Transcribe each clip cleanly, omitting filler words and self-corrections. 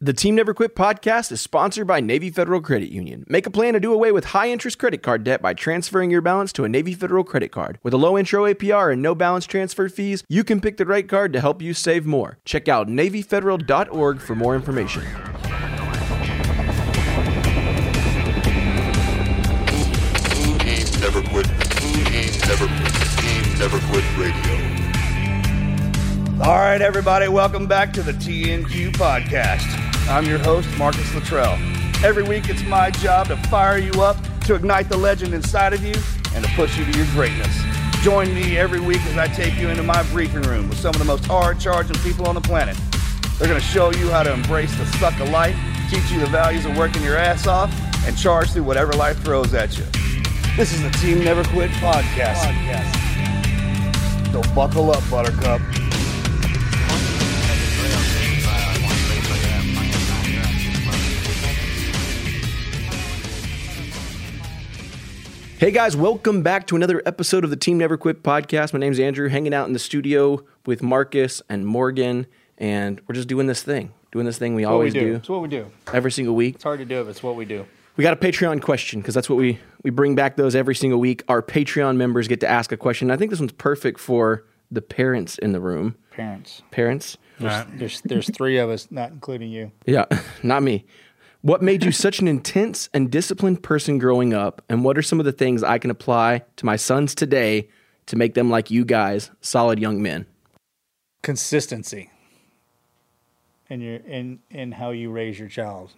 The Team Never Quit podcast is sponsored by Navy Federal Credit Union. Make a plan to do away with high-interest credit card debt by transferring your balance to a Navy Federal credit card. With a low intro APR and no balance transfer fees, you can pick the right card to help you save more. Check out NavyFederal.org for more information. Team Never Quit. Team Never Quit. Team Never Quit Radio. All right, everybody, welcome back to the TNQ podcast. I'm your host, Marcus Luttrell. Every week, it's my job to fire you up, to ignite the legend inside of you, and to push you to your greatness. Join me every week as I take you into my briefing room with some of the most hard-charging people on the planet. They're going to show you how to embrace the suck of life, teach you the values of working your ass off, and charge through whatever life throws at you. This is the Team Never Quit podcast. So buckle up, Buttercup. Hey guys, welcome back to another episode of the Team Never Quit podcast. My name's Andrew, hanging out in the studio with Marcus and Morgan, and we're just doing this thing we always do. It's what we do. Every single week. It's hard to do, but it's what we do. We got a Patreon question, because that's what we bring back those every single week. Our Patreon members get to ask a question. I think this one's perfect for the parents in the room. Parents. There's three of us, not including you. Yeah, not me. What made you such an intense and disciplined person growing up, and what are some of the things I can apply to my sons today to make them like you guys, solid young men? Consistency in how you raise your child.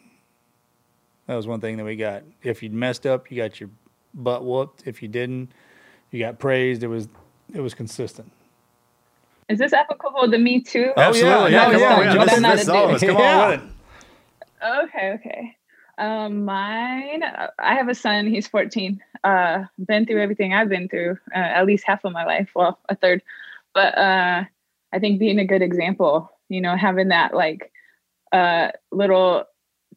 That was one thing that we got. If you'd messed up, you got your butt whooped. If you didn't, you got praised. It was consistent. Is this applicable to me too? Absolutely. Yeah. That's all of us. Come on with it. Okay. Mine, I have a son, he's 14, been through everything I've been through, at least half of my life, well, a third, but, I think being a good example, you know, having that like, little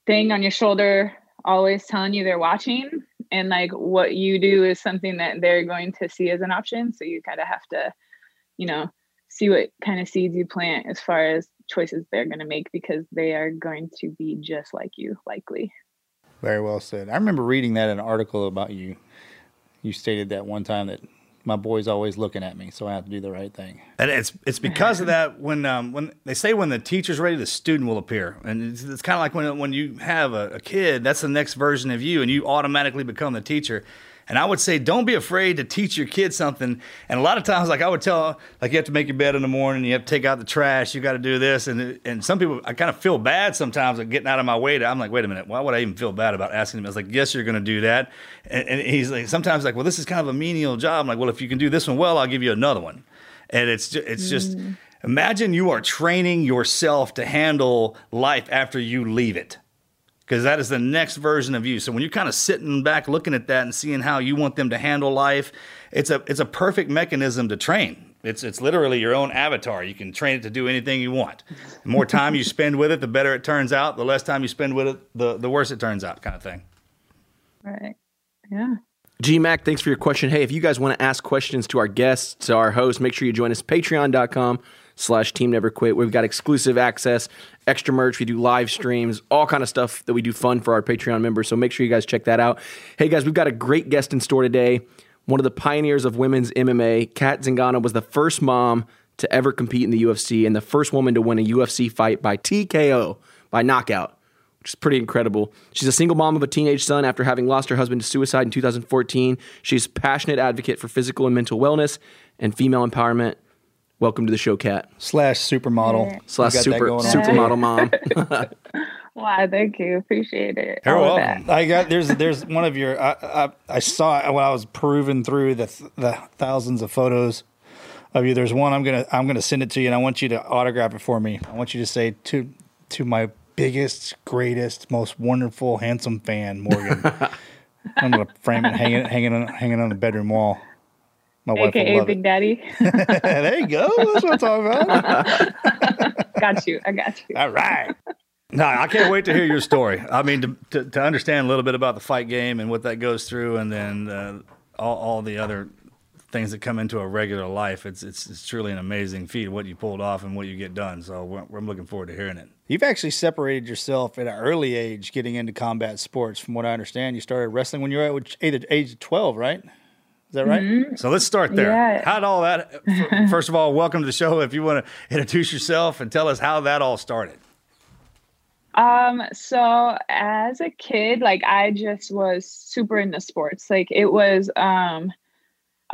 thing on your shoulder, always telling you they're watching, and like what you do is something that they're going to see as an option. So you kind of have to, you know, see what kind of seeds you plant as far as choices they're going to make, because they are going to be just like you, likely. Very well said. I remember reading that in an article about you. You stated that one time that my boy's always looking at me, so I have to do the right thing. And it's because of that. When they say when the teacher's ready, the student will appear, and it's kind of like when you have a kid, that's the next version of you, and you automatically become the teacher. And I would say, don't be afraid to teach your kid something. And a lot of times, like I would tell, like you have to make your bed in the morning, you have to take out the trash, you got to do this. And some people, I kind of feel bad sometimes at getting out of my way. I'm like, wait a minute, why would I even feel bad about asking him? I was like, yes, you're going to do that. And he's like, sometimes like, well, this is kind of a menial job. I'm like, well, if you can do this one well, I'll give you another one. And it's just imagine you are training yourself to handle life after you leave it. Because that is the next version of you. So when you're kind of sitting back looking at that and seeing how you want them to handle life, it's a perfect mechanism to train. It's literally your own avatar. You can train it to do anything you want. The more time you spend with it, the better it turns out. The less time you spend with it, the worse it turns out, kind of thing. Right. Yeah. G-Mac, thanks for your question. Hey, if you guys want to ask questions to our guests, to our hosts, make sure you join us at patreon.com/Team Never Quit. We've got exclusive access, extra merch. We do live streams, all kind of stuff that we do fun for our Patreon members. So make sure you guys check that out. Hey guys, we've got a great guest in store today. One of the pioneers of women's MMA, Cat Zingano, was the first mom to ever compete in the UFC and the first woman to win a UFC fight by TKO, by knockout, which is pretty incredible. She's a single mom of a teenage son after having lost her husband to suicide in 2014. She's a passionate advocate for physical and mental wellness and female empowerment. Welcome to the show, Kat. /supermodel. /supermodel mom. Wow, thank you. Appreciate it. You're welcome. There's one of your, I saw it when I was perusing through the thousands of photos of you. There's one I'm gonna send it to you, and I want you to autograph it for me. I want you to say to my biggest, greatest, most wonderful, handsome fan, Morgan. I'm gonna frame it, hanging on the bedroom wall. My wife AKA will love Big it. Daddy. There you go. That's what I'm talking about. Got you. I got you. All right. No, I can't wait to hear your story. I mean, to understand a little bit about the fight game and what that goes through, and then all the other things that come into a regular life. It's truly an amazing feat, what you pulled off and what you get done. So I'm looking forward to hearing it. You've actually separated yourself at an early age getting into combat sports. From what I understand, you started wrestling when you were at the age of 12, right? Is that right? Mm-hmm. So let's start there. Yeah. How'd all that, first of all, welcome to the show. If you want to introduce yourself and tell us how that all started. So as a kid, like I just was super into sports. Like it was, I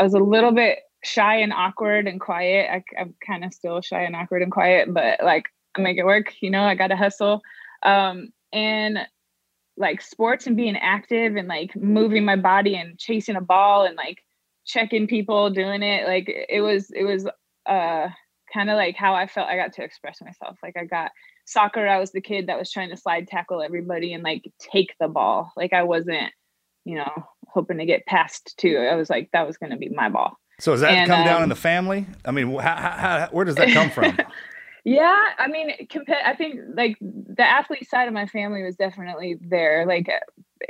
was a little bit shy and awkward and quiet. I'm kind of still shy and awkward and quiet, but like I make it work, you know, I got to hustle. And like sports and being active and like moving my body and chasing a ball and like checking people doing it. Like it was kind of like how I felt I got to express myself. Like I got soccer. I was the kid that was trying to slide tackle everybody and like take the ball. Like I wasn't, you know, hoping to get passed to. I was like, that was going to be my ball. So does that come down in the family? I mean, where does that come from? Yeah. I mean, I think like the athlete side of my family was definitely there. Like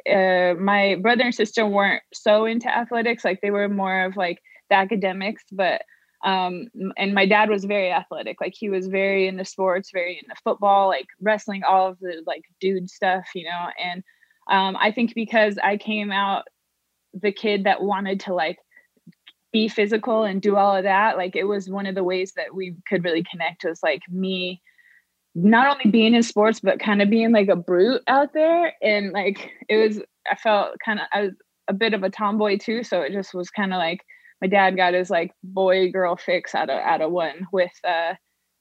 my brother and sister weren't so into athletics. Like they were more of like the academics, but and my dad was very athletic. Like he was very into sports, very into football, like wrestling, all of the like dude stuff, you know? And I think because I came out the kid that wanted to like be physical and do all of that, like it was one of the ways that we could really connect was like me not only being in sports, but kind of being like a brute out there. And like I felt kind of, I was a bit of a tomboy too. So it just was kind of like, my dad got his like boy girl fix out of one with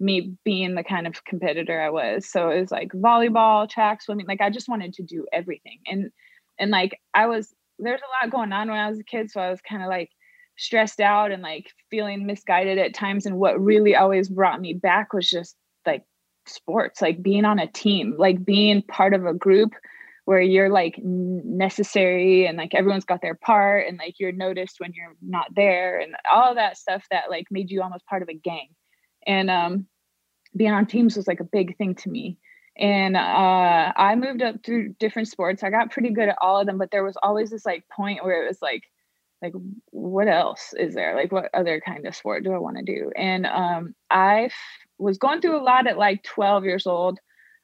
me being the kind of competitor I was. So it was like volleyball, track, swimming. Like I just wanted to do everything. And like there's a lot going on when I was a kid. So I was kind of like stressed out and like feeling misguided at times. And what really always brought me back was just like sports, like being on a team, like being part of a group where you're like necessary and like everyone's got their part and like you're noticed when you're not there and all that stuff that like made you almost part of a gang. And being on teams was like a big thing to me. And I moved up through different sports. I got pretty good at all of them, but there was always this like point where it was like what else is there? Like what other kind of sport do I want to do? And I was going through a lot at like 12 years old.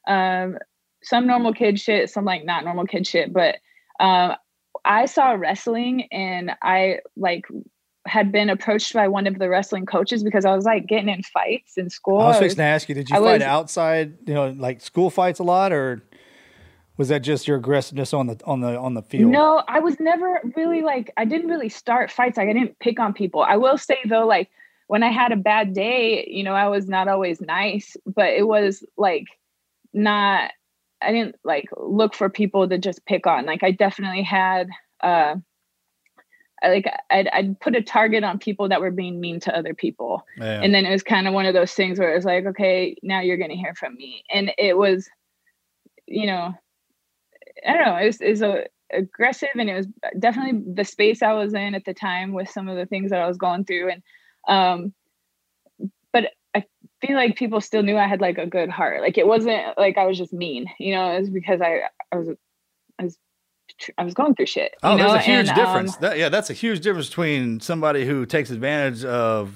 Some normal kid shit, some like not normal kid shit. But I saw wrestling and I like had been approached by one of the wrestling coaches because I was like getting in fights in school. I was fixing to ask you, did you fight outside, you know, like school fights a lot, or was that just your aggressiveness on the field? No, I was never really like, I didn't really start fights. Like I didn't pick on people. I will say though, like when I had a bad day, you know, I was not always nice, but it was like not, I didn't like look for people to just pick on. Like I definitely had, I'd put a target on people that were being mean to other people. Yeah. And then it was kind of one of those things where it was like, okay, now you're going to hear from me. And it was, you know, I don't know, it was aggressive, and it was definitely the space I was in at the time with some of the things that I was going through. And, but I feel like people still knew I had like a good heart. Like it wasn't like I was just mean, you know, it was because I was going through shit. Oh, there's a huge difference. That's a huge difference between somebody who takes advantage of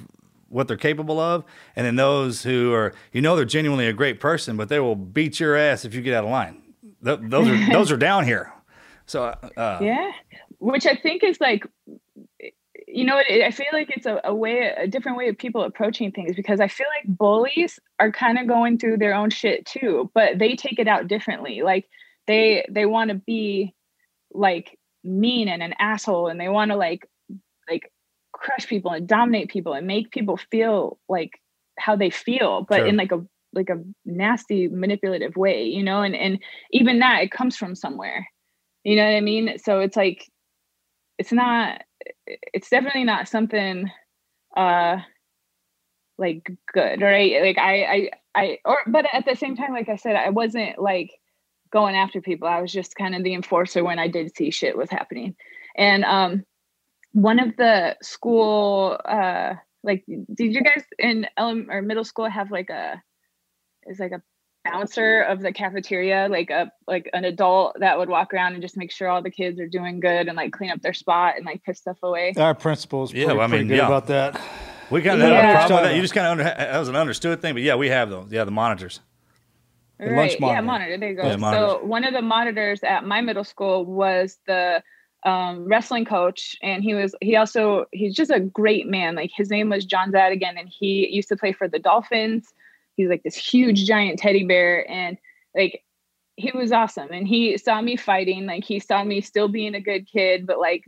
what they're capable of, and then those who are, you know, they're genuinely a great person, but they will beat your ass if you get out of line. Those are down here. So, yeah, which I think is like, you know, I feel like it's a different way of people approaching things, because I feel like bullies are kind of going through their own shit too, but they take it out differently. Like they want to be like mean and an asshole, and they want to like crush people and dominate people and make people feel like how they feel, but sure, in like a nasty, manipulative way, you know, and even that, it comes from somewhere, you know what I mean? So it's like, it's definitely not something like good, right? Like but at the same time, like I said, I wasn't like going after people. I was just kind of the enforcer when I did see shit was happening. And one of the school, like, did you guys in elementary or middle school have like a bouncer of the cafeteria, like an adult that would walk around and just make sure all the kids are doing good and like clean up their spot and like piss stuff away? Our principal's pretty good about that. We kind of had a problem with that. You just kind of that was an understood thing, but yeah, we have those. Yeah, the monitors. The right. Monitor. Yeah, monitor. There you go. Yeah, so one of the monitors at my middle school was the wrestling coach, and he's just a great man. Like, his name was John Zadigan, and he used to play for the Dolphins. He's like this huge giant teddy bear, and like, he was awesome. And he saw me fighting, like he saw me still being a good kid, but like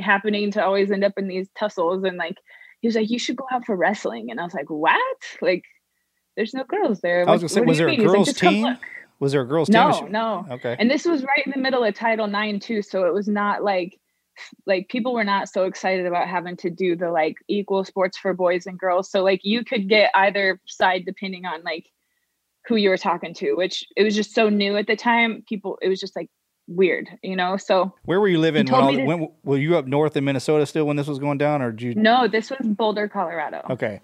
happening to always end up in these tussles. And like, he was like, "You should go out for wrestling." And I was like, "What? Like, there's no girls there." I was gonna say, was there a girls team? Was there a girls team? No. Okay. And this was right in the middle of Title IX too, so it was not like people were not so excited about having to do the like equal sports for boys and girls. So like, you could get either side depending on like who you were talking to, which it was just so new at the time. It was just like weird, you know? So where were you living? When were you up north in Minnesota still when this was going down, or did you? No, this was Boulder, Colorado. Okay.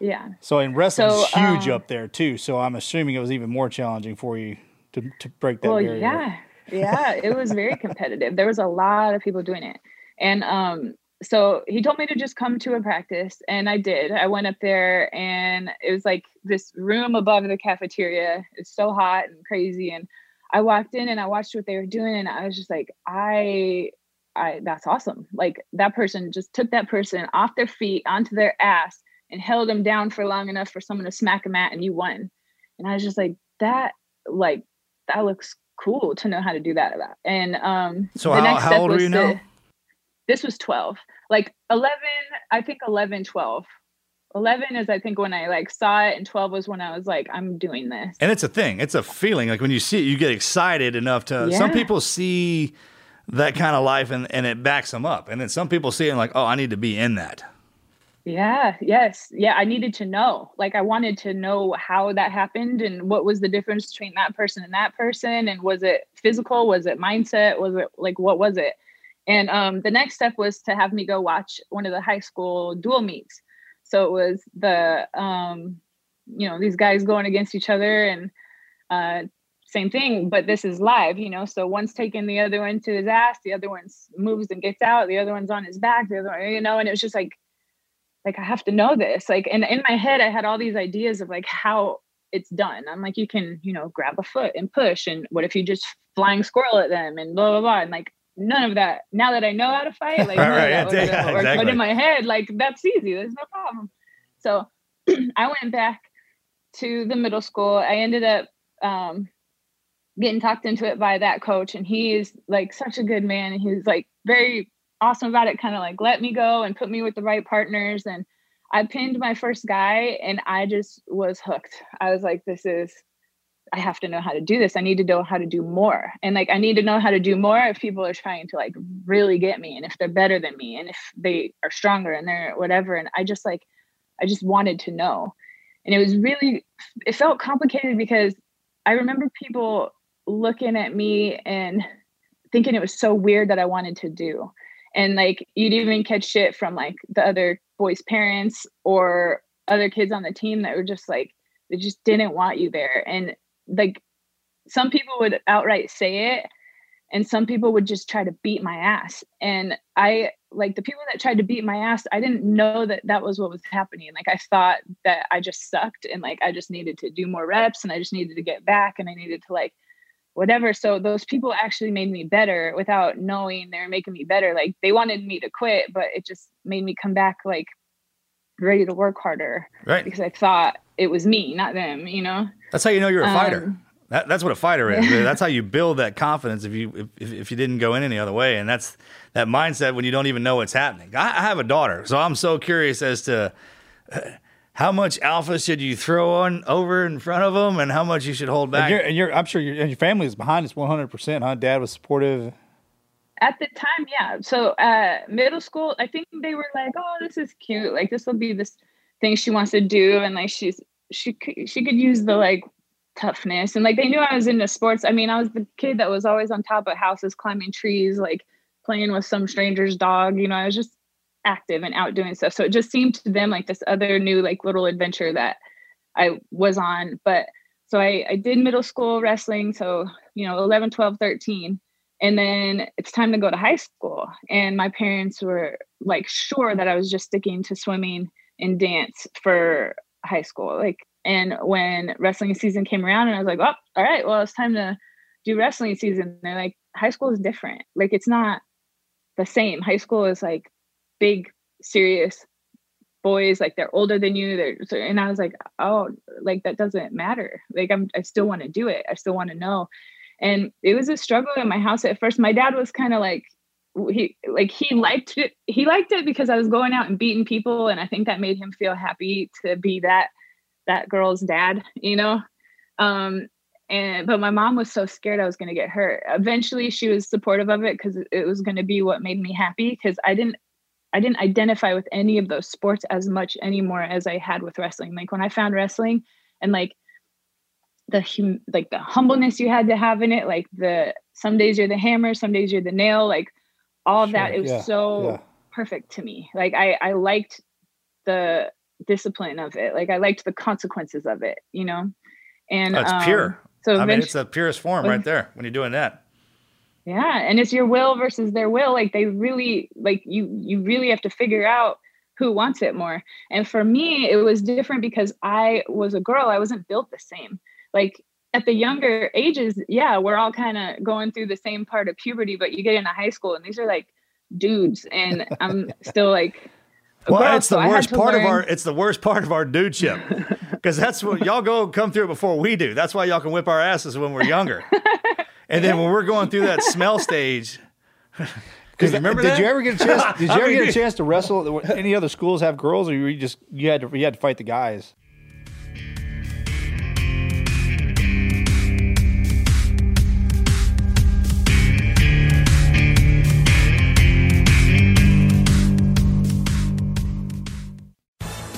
Yeah. So in wrestling's huge up there too. So I'm assuming it was even more challenging for you to break that barrier. Yeah. Yeah. It was very competitive. There was a lot of people doing it. And so he told me to just come to a practice, and I did. I went up there, and it was like this room above the cafeteria. It's so hot and crazy. And I walked in and I watched what they were doing, and I was just like, I that's awesome. Like, that person just took that person off their feet onto their ass and held them down for long enough for someone to smack them at, and you won. And I was just like, that looks cool to know how to do that about. And so how old were you now? This was 12, like 11, I think 11, 12. 11 is, I think, when I like saw it, and 12 was when I was like, I'm doing this. And it's a thing. It's a feeling. Like, when you see it, you get excited enough to, yeah. Some people see that kind of life and it backs them up. And then some people see it and like, oh, I need to be in that. Yeah. Yes. Yeah. I needed to know, like, I wanted to know how that happened and what was the difference between that person. And was it physical? Was it mindset? Was it like, what was it? And the next step was to have me go watch one of the high school dual meets. So it was the, you know, these guys going against each other, and same thing, but this is live, you know? So one's taking the other one to his ass, the other one moves and gets out, the other one's on his back, the other one, you know, and it was just like, I have to know this. Like, and in my head, I had all these ideas of like how it's done. I'm like, you can, you know, grab a foot and push. And what if you just flying squirrel at them and blah, blah, blah. And like, none of that. Now that I know how to fight, like, but in my head, like, that's easy. There's no problem. So I went back to the middle school. I ended up getting talked into it by that coach. And he is like such a good man. And he's like very awesome about it. Kind of like let me go and put me with the right partners. And I pinned my first guy, and I just was hooked. I was like, I have to know how to do this. I need to know how to do more. And like, I need to know how to do more if people are trying to like really get me, and if they're better than me, and if they are stronger and they're whatever. And I just wanted to know. And it felt complicated because I remember people looking at me and thinking it was so weird that I wanted to do. And like, you'd even catch shit from like the other boys' parents or other kids on the team that were just like, they just didn't want you there. And like, some people would outright say it, and some people would just try to beat my ass. And I, like, the people that tried to beat my ass, I didn't know that was what was happening. Like, I thought that I just sucked, and like, I just needed to do more reps, and I just needed to get back, and I needed to like whatever. So those people actually made me better without knowing they were making me better. Like, they wanted me to quit, but it just made me come back like ready to work harder, right? Because I thought it was me, not them, you know? That's how you know you're a fighter. That's what a fighter is. Yeah. That's how you build that confidence if you didn't go in any other way. And that's that mindset when you don't even know what's happening. I have a daughter, so I'm so curious as to how much alpha should you throw on over in front of them and how much you should hold back. I'm sure your family is behind us 100%, huh? Dad was supportive. At the time, yeah. So middle school, I think they were like, oh, this is cute. Like, this will be this thing she wants to do, and like she could use the like toughness. And like, they knew I was into sports. I mean, I was the kid that was always on top of houses, climbing trees, like playing with some stranger's dog. You know, I was just active and out doing stuff. So it just seemed to them like this other new, like, little adventure that I was on. But so I did middle school wrestling. So, you know, 11, 12, 13. And then it's time to go to high school. And my parents were like, sure that I was just sticking to swimming and dance for high school. Like, and when wrestling season came around and I was like, oh, all right, well, it's time to do wrestling season. They're like, high school is different. Like, it's not the same. High school is like big, serious boys. Like, they're older than you. And I was like, oh, like, that doesn't matter. Like, I still want to do it. I still want to know. And it was a struggle in my house at first. My dad was kind of like, he liked it. He liked it because I was going out and beating people. And I think that made him feel happy to be that girl's dad, you know? But my mom was so scared I was going to get hurt. Eventually she was supportive of it because it was going to be what made me happy, because I didn't identify with any of those sports as much anymore as I had with wrestling. Like, when I found wrestling and the humbleness you had to have in it, like, the some days you're the hammer, some days you're the nail, like, all of sure, that, it was so perfect to me. Like, I liked the discipline of it. Like, I liked the consequences of it, you know? And it's pure. So I mean, it's the purest form right there when you're doing that. Yeah. And it's your will versus their will. Like, they really, like, you really have to figure out who wants it more. And for me, it was different because I was a girl. I wasn't built the same. Like, at the younger ages, yeah, we're all kind of going through the same part of puberty, but you get into high school and these are like dudes, and I'm still like, well, it's the worst part of our dude ship, because that's what y'all come through before we do. That's why y'all can whip our asses when we're younger. And then when we're going through that smell stage, because remember, did you ever get a chance? Did you ever get a chance to wrestle? Any other schools have girls, or you had to fight the guys?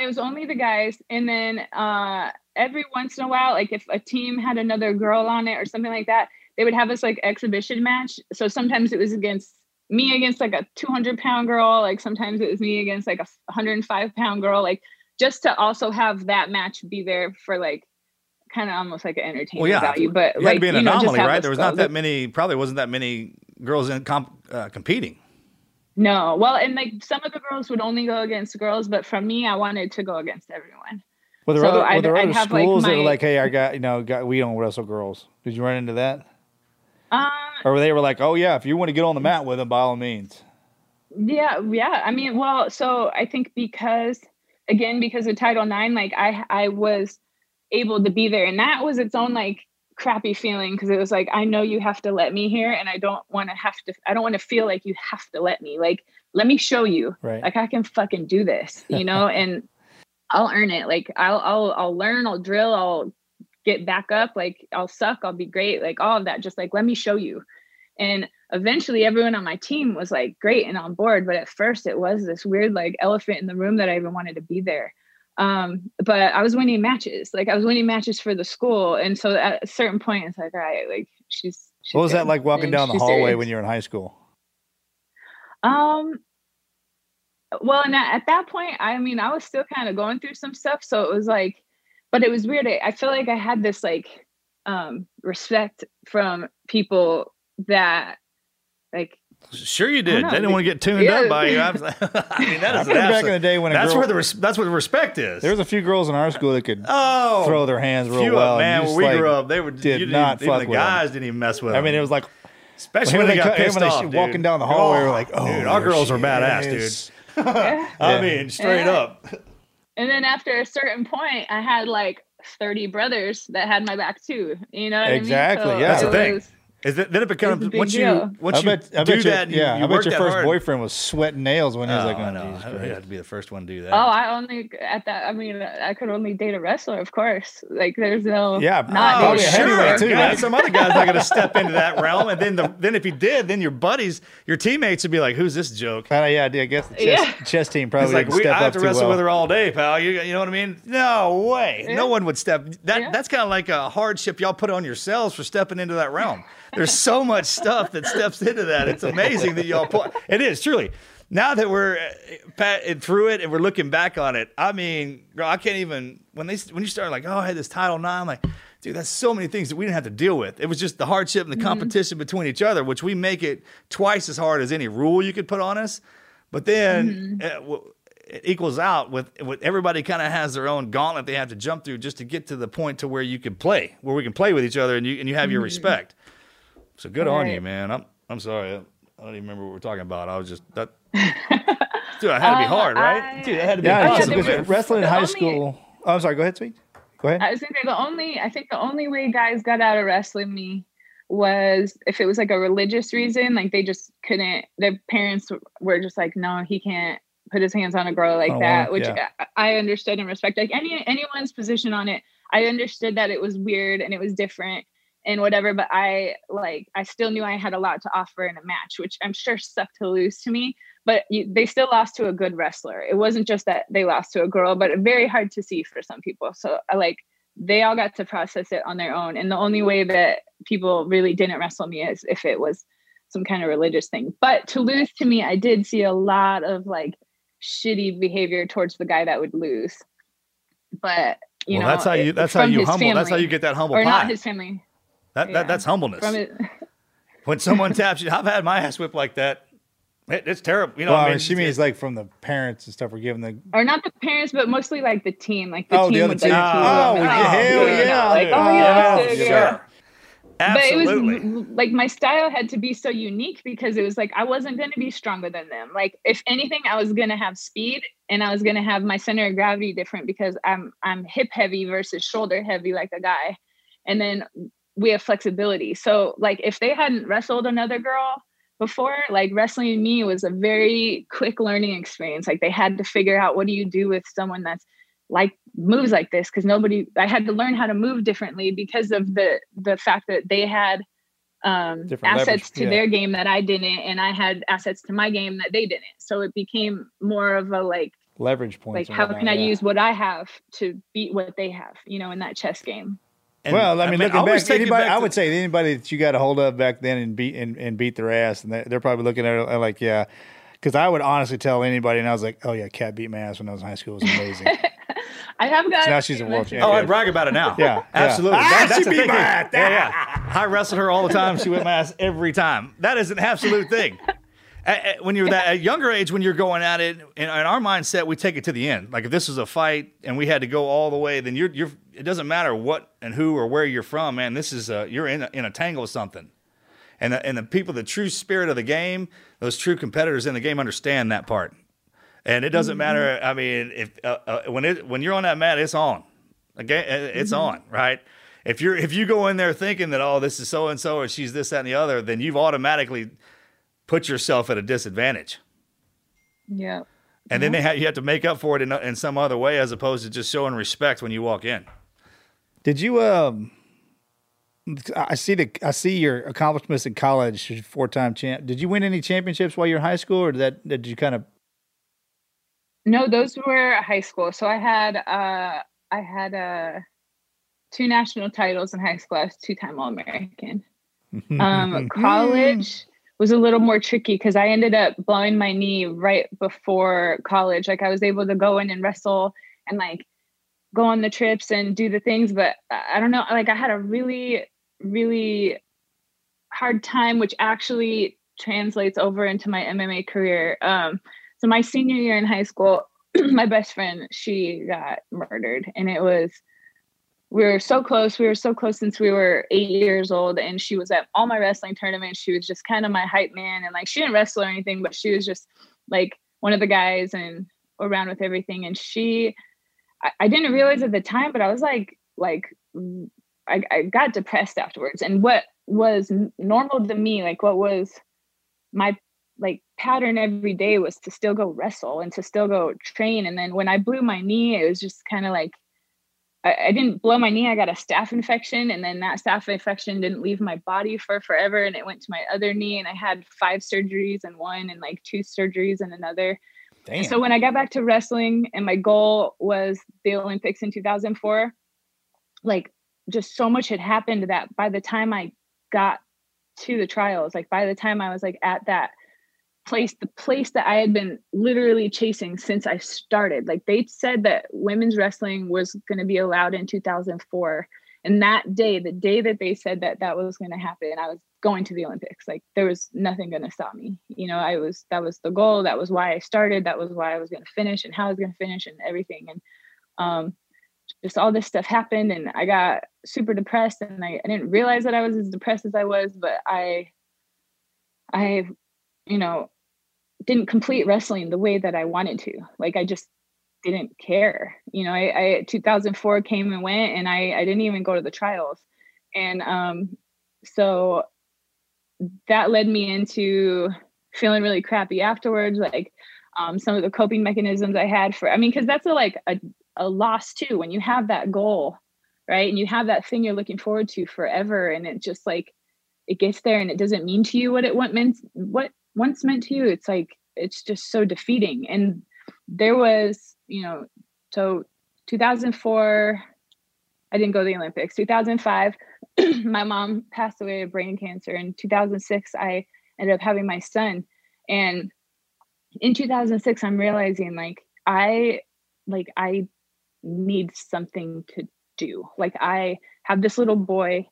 It was only the guys. And then every once in a while, like, if a team had another girl on it or something like that, they would have this like exhibition match. So sometimes it was against me against like a 200-pound girl. Like, sometimes it was me against like a 105-pound girl, like, just to also have that match be there for like kind of almost like an entertainment value. But it had to be an anomaly, right? There was not that many, probably wasn't that many girls in competing. No. Well, and like some of the girls would only go against girls, but for me, I wanted to go against everyone. Well, there were other schools that were like, hey, we don't wrestle girls. Did you run into that? Or they were like, oh yeah, if you want to get on the mat with them, by all means. Yeah. I mean, well, so I think because of Title IX, like I was able to be there, and that was its own like crappy feeling because it was like, I know you have to let me here, and I don't want to feel like you have to let me. Like, let me show you, right? Like, I can fucking do this, you know, and I'll earn it. Like, I'll learn, I'll drill, I'll get back up. Like, I'll suck, I'll be great. Like, all of that, just like, let me show you. And eventually everyone on my team was like great and on board. But at first it was this weird, like, elephant in the room that I even wanted to be there. But I was winning matches. Like, I was winning matches for the school. And so at a certain point, it's like, all right, like, she's what was that like walking down the hallway serious. When you were in high school? Well, and at that point, I mean, I was still kind of going through some stuff. So it was like, but it was weird. I feel like I had this like, respect from people that like, sure you did. They didn't want to get tuned up by you. I mean, that is back in the day when that's where the respect is. There was a few girls in our school that could throw their hands real well. Man, when we grew up, they would not fuck with them. The guys didn't even mess with them. I mean, it was like, especially when they got pissed off, walking down the hallway, we were like, oh, dude, our girls are badass, dude. I mean, straight up. And then after a certain point, I had like 30 brothers that had my back too. You know what I mean? Exactly. Yeah, that's the thing. Is that, then it becomes I bet your first boyfriend was sweating nails when he was like, "Oh no, I had to be the first one to do that." Oh, I mean, I could only date a wrestler, of course. Like, there's no probably heavyweight too. Right? Some other guy's not going to step into that realm, and then if he did, then your buddies, your teammates would be like, "Who's this joke?" I guess the chess team probably like, I have to wrestle with her all day, pal. You know what I mean? No way, no one would step. That's kind of like a hardship y'all put on yourselves for stepping into that realm. There's so much stuff that steps into that. It's amazing that y'all point. It is truly. Now that we're through it and we're looking back on it, I mean, girl, I can't even. When you start like, oh, I had this Title IX, I'm like, dude, that's so many things that we didn't have to deal with. It was just the hardship and the competition between each other, which we make it twice as hard as any rule you could put on us. But then it equals out with everybody kind of has their own gauntlet they have to jump through just to get to the point to where you can play, where we can play with each other and you have your respect. So good on you, man. I'm sorry. I don't even remember what we're talking about. I was just that. Dude, I had to be hard, right? That had to be awesome. Because wrestling in high school. Oh, I'm sorry. Go ahead, sweet. Go ahead. I was thinking the only way guys got out of wrestling me was if it was like a religious reason, like they just couldn't. Their parents were just like, no, he can't put his hands on a girl like that, which I understood and respect. Like anyone's position on it, I understood that it was weird and it was different and whatever, but I still knew I had a lot to offer in a match, which I'm sure sucked to lose to me, but they still lost to a good wrestler. It wasn't just that they lost to a girl, but very hard to see for some people. So they all got to process it on their own. And the only way that people really didn't wrestle me is if it was some kind of religious thing. But to lose to me, I did see a lot of like shitty behavior towards the guy that would lose. But that's how you get that humble pie. Or not his family. That's humbleness. When someone taps you, I've had my ass whipped like that. It's terrible. You know what I mean? She means like from the parents and stuff. We're giving or not the parents, but mostly like the team. Like the team with the team. Hell yeah. Like, sure. Absolutely. But it was like my style had to be so unique because it was like I wasn't going to be stronger than them. Like if anything, I was going to have speed and I was going to have my center of gravity different because I'm hip heavy versus shoulder heavy like a guy. And then we have flexibility. So like if they hadn't wrestled another girl before, like wrestling me was a very quick learning experience. Like they had to figure out what do you do with someone that's like moves like this? Cause I had to learn how to move differently because of the fact that they had assets to their game that I didn't. And I had assets to my game that they didn't. So it became more of a like leverage point. Like how can I use what I have to beat what they have, you know, in that chess game. And, well, I mean, looking back, I would say anybody that you got a hold of back then and beat their ass, and they're probably looking at it like, yeah, because I would honestly tell anybody, and I was like, oh yeah, Cat beat my ass when I was in high school. It was amazing. I have got. So now she's a world champion. Oh, I brag about it now. Yeah, absolutely. She beat my ass. I wrestled her all the time. She whipped my ass every time. That is an absolute thing. When you're that at younger age, when you're going at it, in our mindset, we take it to the end. Like if this was a fight and we had to go all the way, then you're. It doesn't matter what and who or where you're from, man. This is you're in a tangle with something, and the people, the true spirit of the game, those true competitors in the game understand that part, and it doesn't matter. I mean, if when you're on that mat, it's on, okay, it's on, right? If you go in there thinking that, oh, this is so-and-so or she's this, that, and the other, then you've automatically put yourself at a disadvantage. Yeah. And then you have to make up for it in some other way as opposed to just showing respect when you walk in. Did you I see your accomplishments in college, four-time champ. Did you win any championships while you were in high school, or did you kind of? No, those were high school. So I had two national titles in high school. I was two-time All-American. College was a little more tricky because I ended up blowing my knee right before college. Like, I was able to go in and wrestle and like go on the trips and do the things, but I don't know. Like, I had a really, really hard time, which actually translates over into my MMA career. So my senior year in high school, my best friend, she got murdered, and it was, we were so close. We were so close since we were 8 years old, and she was at all my wrestling tournaments. She was just kind of my hype man, and like, she didn't wrestle or anything, but she was just like one of the guys and around with everything. And she, I didn't realize at the time, but I was I got depressed afterwards. And what was normal to me, like what was my like pattern every day, was to still go wrestle and to still go train. And then when I blew my knee, it was just kind of like, I didn't blow my knee. I got a staph infection, and then that staph infection didn't leave my body for forever. And it went to my other knee, and I had 5 surgeries in one and like 2 surgeries in another. Damn. So when I got back to wrestling, and my goal was the Olympics in 2004, like just so much had happened that by the time I got to the trials, like by the time I was like at that place, the place that I had been literally chasing since I started. Like, they said that women's wrestling was going to be allowed in 2004. And that day, the day that they said that that was going to happen, I was going to the Olympics. Like, there was nothing going to stop me. You know, that was the goal. That was why I started. That was why I was going to finish and how I was going to finish and everything. And just all this stuff happened, and I got super depressed, and I didn't realize that I was as depressed as I was, but I you know, didn't complete wrestling the way that I wanted to. Like, I just didn't care. You know, 2004 came and went, and I didn't even go to the trials. And so that led me into feeling really crappy afterwards. Like, some of the coping mechanisms I had because that's a loss too, when you have that goal, right? And you have that thing you're looking forward to forever. And it just like, it gets there and it doesn't mean to you what once meant to you. It's like, it's just so defeating. And there was, you know, so 2004, I didn't go to the Olympics. 2005, my mom passed away of brain cancer. In 2006, I ended up having my son. And in 2006, I'm realizing I need something to do. Like, I have this little boy,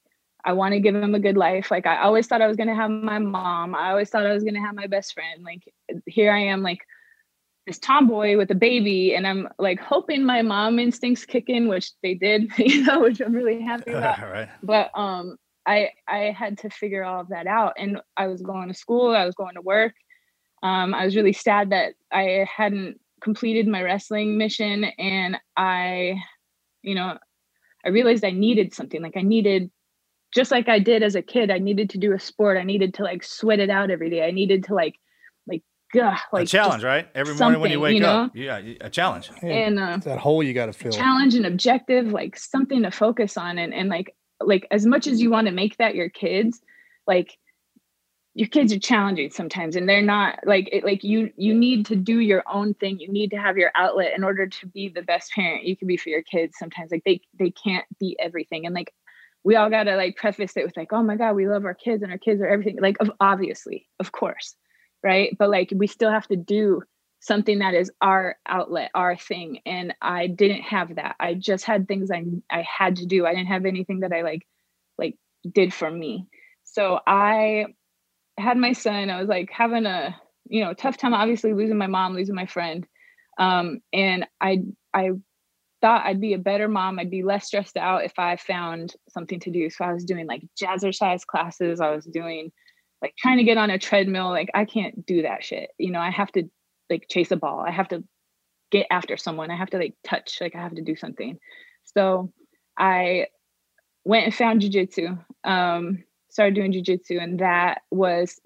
I want to give him a good life. Like, I always thought I was going to have my mom. I always thought I was going to have my best friend. Like, here I am, like this tomboy with a baby. And I'm like hoping my mom instincts kick in, which they did, you know, which I'm really happy about. All right. But, I had to figure all of that out, and I was going to school, I was going to work. I was really sad that I hadn't completed my wrestling mission. And I realized I needed something. Like, I needed, just like I did as a kid, I needed to do a sport. I needed to like sweat it out every day. I needed to like a challenge, right? Every morning when you wake up, yeah, a challenge. And that hole you got to fill. Challenge and objective, like something to focus on, and as much as you want to make that your kids, like your kids are challenging sometimes, and they're not you need to do your own thing. You need to have your outlet in order to be the best parent you can be for your kids. Sometimes like they can't be everything, and like, we all got to like preface it with like, oh my God, we love our kids and our kids are everything. Like, obviously, of course. Right. But like, we still have to do something that is our outlet, our thing. And I didn't have that. I just had things I had to do. I didn't have anything that I like did for me. So I had my son. I was like having a, you know, tough time, obviously losing my mom, losing my friend. And I thought I'd be a better mom. I'd be less stressed out if I found something to do. So I was doing like jazzercise classes. I was doing like trying to get on a treadmill. Like, I can't do that shit. You know, I have to like chase a ball. I have to get after someone. I have to like touch, like I have to do something. So I went and found jiu-jitsu, started doing jiu-jitsu, and that was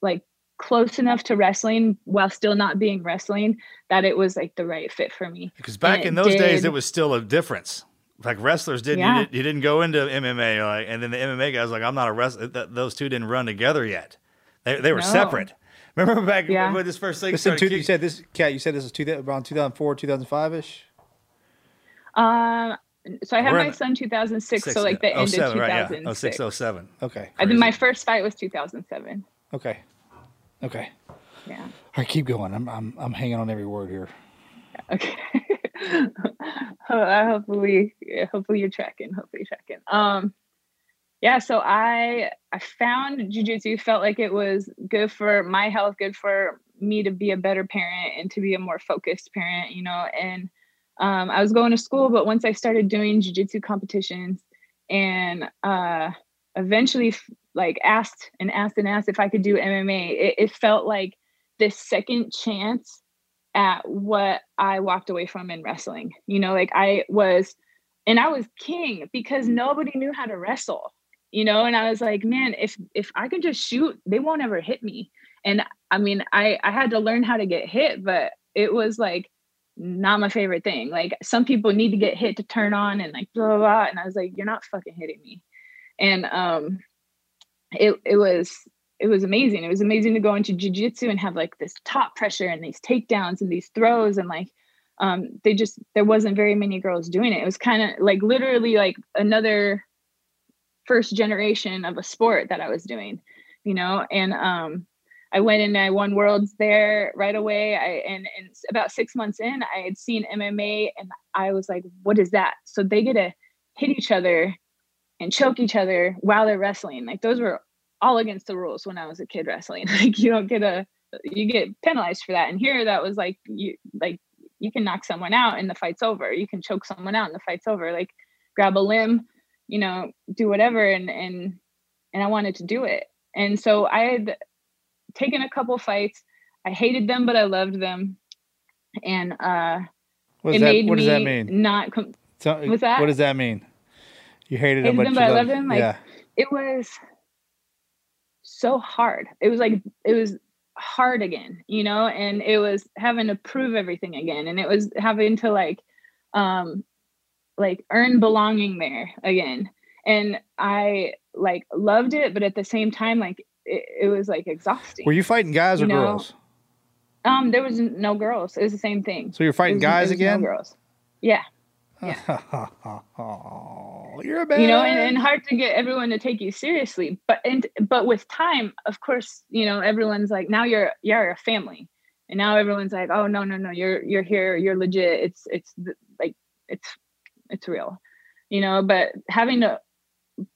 like close enough to wrestling while still not being wrestling that it was like the right fit for me. Because back in those days, it was still a difference. Like wrestlers didn't, yeah. You didn't go into MMA, like, and then the MMA guys like, I'm not a wrestler. Those two didn't run together yet. They were separate. Remember back when this first thing started? You said this, Cat. You said this was around 2004, 2005 ish. So I had my son 2006. So like the end of 2006. Right, 06, 07. Okay. Crazy. I think my first fight was 2007. Okay. Okay. Yeah. All right, keep going. I'm hanging on every word here. Okay. Hopefully you're tracking. Yeah. So I found jiu-jitsu, felt like it was good for my health, good for me to be a better parent and to be a more focused parent, you know. And I was going to school, but once I started doing jiu-jitsu competitions and eventually like asked if I could do MMA, it felt like this second chance at what I walked away from in wrestling. You know, like I was king because nobody knew how to wrestle, you know? And I was like, man, if I could just shoot, they won't ever hit me. And I mean, I had to learn how to get hit, but it was like, not my favorite thing. Like some people need to get hit to turn on and like blah, blah, blah. And I was like, you're not fucking hitting me. And it was amazing. It was amazing to go into jiu-jitsu and have like this top pressure and these takedowns and these throws. And like, there wasn't very many girls doing it. It was kind of like literally like another first generation of a sport that I was doing, you know? And, I went and I won worlds there right away. And about 6 months in, I had seen MMA and I was like, what is that? So they get to hit each other and choke each other while they're wrestling. Like those were all against the rules when I was a kid wrestling. Like you get penalized for that. And here that was like, you can knock someone out and the fight's over. You can choke someone out and the fight's over. Like grab a limb, you know, do whatever. And I wanted to do it. And so I had taken a couple fights. I hated them, but I loved them. And what does that mean? You hated them, but I loved them. Like it was so hard. It was hard again, you know, and it was having to prove everything again. And it was having to like earn belonging there again. And I like loved it, but at the same time, like it was like exhausting. Were you fighting guys or girls? There was no girls. It was the same thing. So you're fighting guys again? No girls. Yeah. Yeah. Oh, you're a bad. You know, and hard to get everyone to take you seriously. But with time, of course, you know, everyone's like, now you're a family, and now everyone's like, oh no, you're here, you're legit. It's real, you know. But having to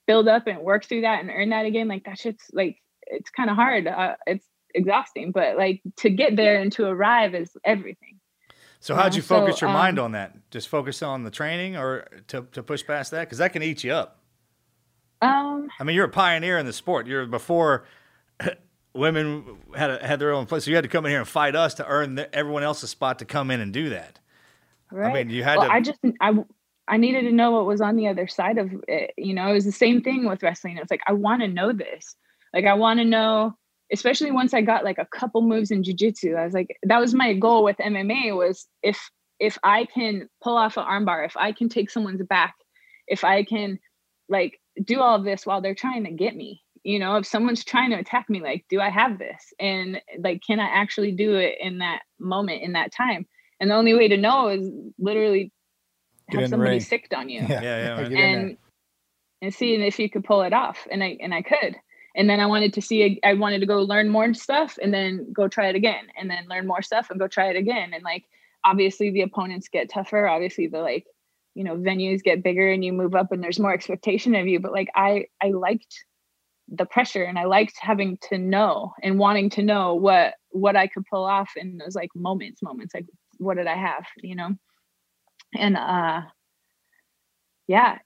build up and work through that and earn that again, like that shit's like. It's kind of hard. It's exhausting, but like to get there and to arrive is everything. So how'd you focus your mind on that? Just focus on the training or to push past that? Cause that can eat you up. I mean, you're a pioneer in the sport. You're before women had their own place. So you had to come in here and fight us to earn everyone else's spot to come in and do that. Right. I mean, you had I needed to know what was on the other side of it. You know, it was the same thing with wrestling. It was like, I want to know this. Like, I want to know, especially once I got like a couple moves in jiu-jitsu, I was like, that was my goal with MMA was if I can pull off an armbar, if I can take someone's back, if I can like do all of this while they're trying to get me, you know, if someone's trying to attack me, like, do I have this? And like, can I actually do it in that moment, in that time? And the only way to know is literally have somebody sicked on you. Yeah. And seeing if you could pull it off. And I could. And then I wanted to see, I wanted to go learn more stuff and then go try it again and then learn more stuff and go try it again. And like, obviously the opponents get tougher. Obviously the, like, you know, venues get bigger and you move up and there's more expectation of you. But like, I liked the pressure and I liked having to know and wanting to know what I could pull off in those like moments, like what did I have, you know? And,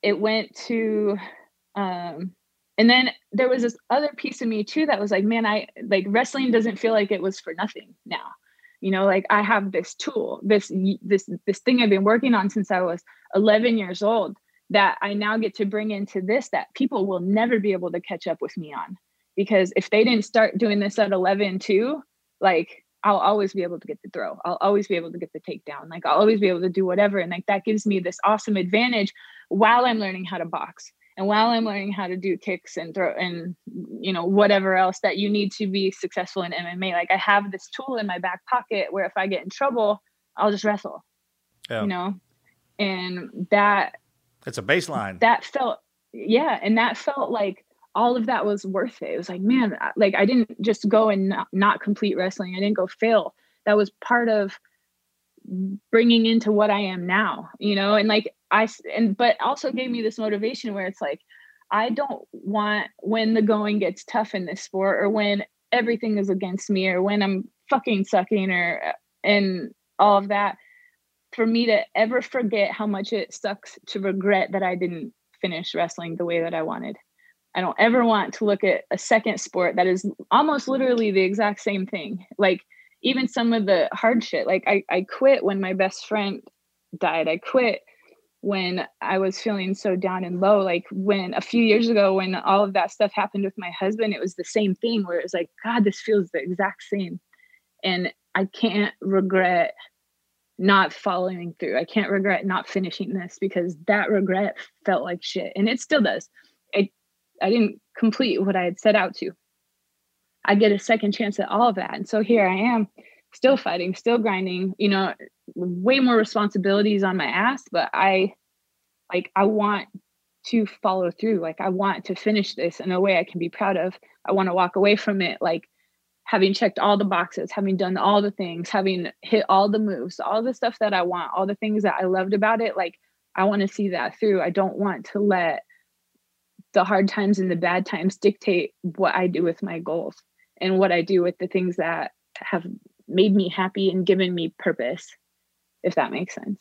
it went to, and then there was this other piece of me too, that was like, man, I like wrestling doesn't feel like it was for nothing now, you know, like I have this tool, this thing I've been working on since I was 11 years old that I now get to bring into this that people will never be able to catch up with me on. Because if they didn't start doing this at 11 too, like I'll always be able to get the throw. I'll always be able to get the takedown. Like I'll always be able to do whatever. And like, that gives me this awesome advantage while I'm learning how to box and while I'm learning how to do kicks and throw and, you know, whatever else that you need to be successful in MMA. Like I have this tool in my back pocket where if I get in trouble, I'll just wrestle, yeah. You know, and that, it's a baseline that felt, yeah. And that felt like all of that was worth it. It was like, man, like I didn't just go and not complete wrestling. I didn't go fail. That was part of bringing into what I am now, you know? And like but also gave me this motivation where it's like, I don't want when the going gets tough in this sport or when everything is against me or when I'm fucking sucking and all of that, for me to ever forget how much it sucks to regret that I didn't finish wrestling the way that I wanted. I don't ever want to look at a second sport that is almost literally the exact same thing. Like even some of the hard shit, like I quit when my best friend died. I quit when I was feeling so down and low. Like when a few years ago, when all of that stuff happened with my husband, it was the same thing where it was like, God, this feels the exact same. And I can't regret not following through. I can't regret not finishing this because that regret felt like shit. And it still does. I didn't complete what I had set out to. I get a second chance at all of that. And so here I am still fighting, still grinding, you know, way more responsibilities on my ass, but I want to follow through. Like I want to finish this in a way I can be proud of. I want to walk away from it. Like having checked all the boxes, having done all the things, having hit all the moves, all the stuff that I want, all the things that I loved about it. Like I want to see that through. I don't want to let the hard times and the bad times dictate what I do with my goals and what I do with the things that have made me happy and given me purpose, if that makes sense.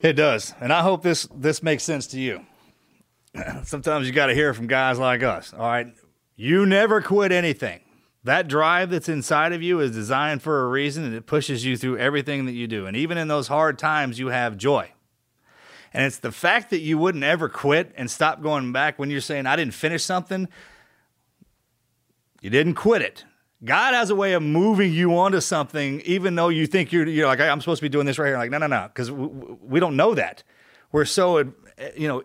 It does. And I hope this makes sense to you. Sometimes you got to hear from guys like us. All right. You never quit anything. That drive that's inside of you is designed for a reason, and it pushes you through everything that you do. And even in those hard times, you have joy. And it's the fact that you wouldn't ever quit and stop going back when you're saying, I didn't finish something. You didn't quit it. God has a way of moving you onto something, even though you think you're like, I'm supposed to be doing this right here. Like, no, because we don't know that. We're so,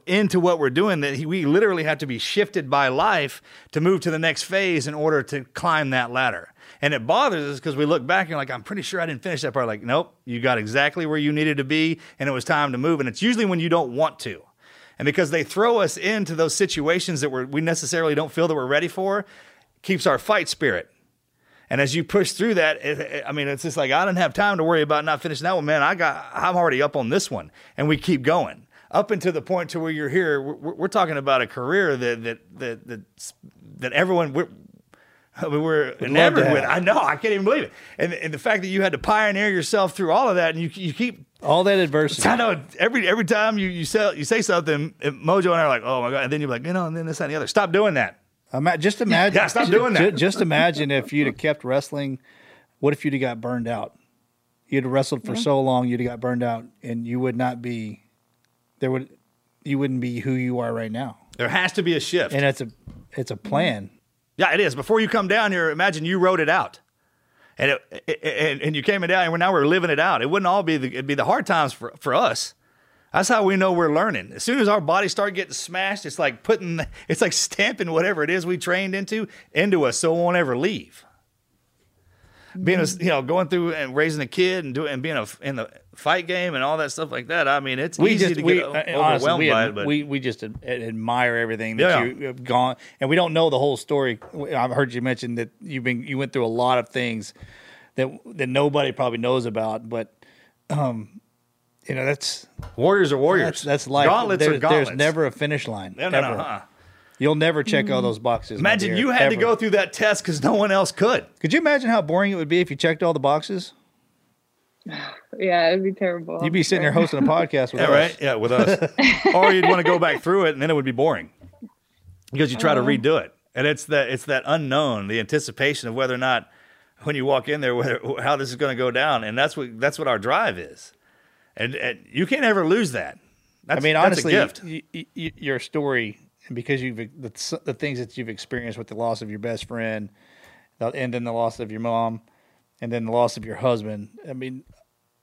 into what we're doing that we literally have to be shifted by life to move to the next phase in order to climb that ladder. And it bothers us because we look back and like, I'm pretty sure I didn't finish that part. Like, nope, you got exactly where you needed to be, and it was time to move. And it's usually when you don't want to. And because they throw us into those situations that we necessarily don't feel that we're ready for, keeps our fight spirit. And as you push through that, I mean, it's just like, I didn't have time to worry about not finishing that one, man. I'm already up on this one. And we keep going up until the point to where you're here. We're talking about a career that everyone we're enamored with. I know. I can't even believe it. And the fact that you had to pioneer yourself through all of that, and you keep all that adversity. I know. Every time you say something, Mojo and I are like, oh my God. And then you're like, and then this and the other. Stop doing that. Just imagine. Yeah, stop doing that. Just imagine if you'd have kept wrestling. What if you'd have got burned out? You'd have wrestled for so long, you'd have got burned out, and you would not be there. You wouldn't be who you are right now. There has to be a shift, and it's a plan. Yeah, it is. Before you come down here, imagine you wrote it out, and you came down, and now we're living it out. It wouldn't all be it'd be the hard times for us. That's how we know we're learning. As soon as our bodies start getting smashed, it's like stamping whatever it is we trained into us, so it won't ever leave. Being going through and raising a kid and being in the fight game and all that stuff like that. I mean, it's easy to get overwhelmed by it. But we just admire everything that you have gone, and we don't know the whole story. I've heard you mention that you went through a lot of things that nobody probably knows about, but. That's warriors are warriors. That's life. Gauntlets are gauntlets. There's never a finish line. No. You'll never check all those boxes. Imagine you had to go through that test because no one else could. Could you imagine how boring it would be if you checked all the boxes? Yeah, it'd be terrible. You'd be sitting there hosting a podcast with us. Right? Yeah, with us. Or you'd want to go back through it, and then it would be boring because you try to redo it, and it's that unknown, the anticipation of whether or not when you walk in there, how this is going to go down, and that's what our drive is. And you can't ever lose that. Honestly, that's a gift. Your story, because the things that you've experienced with the loss of your best friend, and then the loss of your mom, and then the loss of your husband. I mean,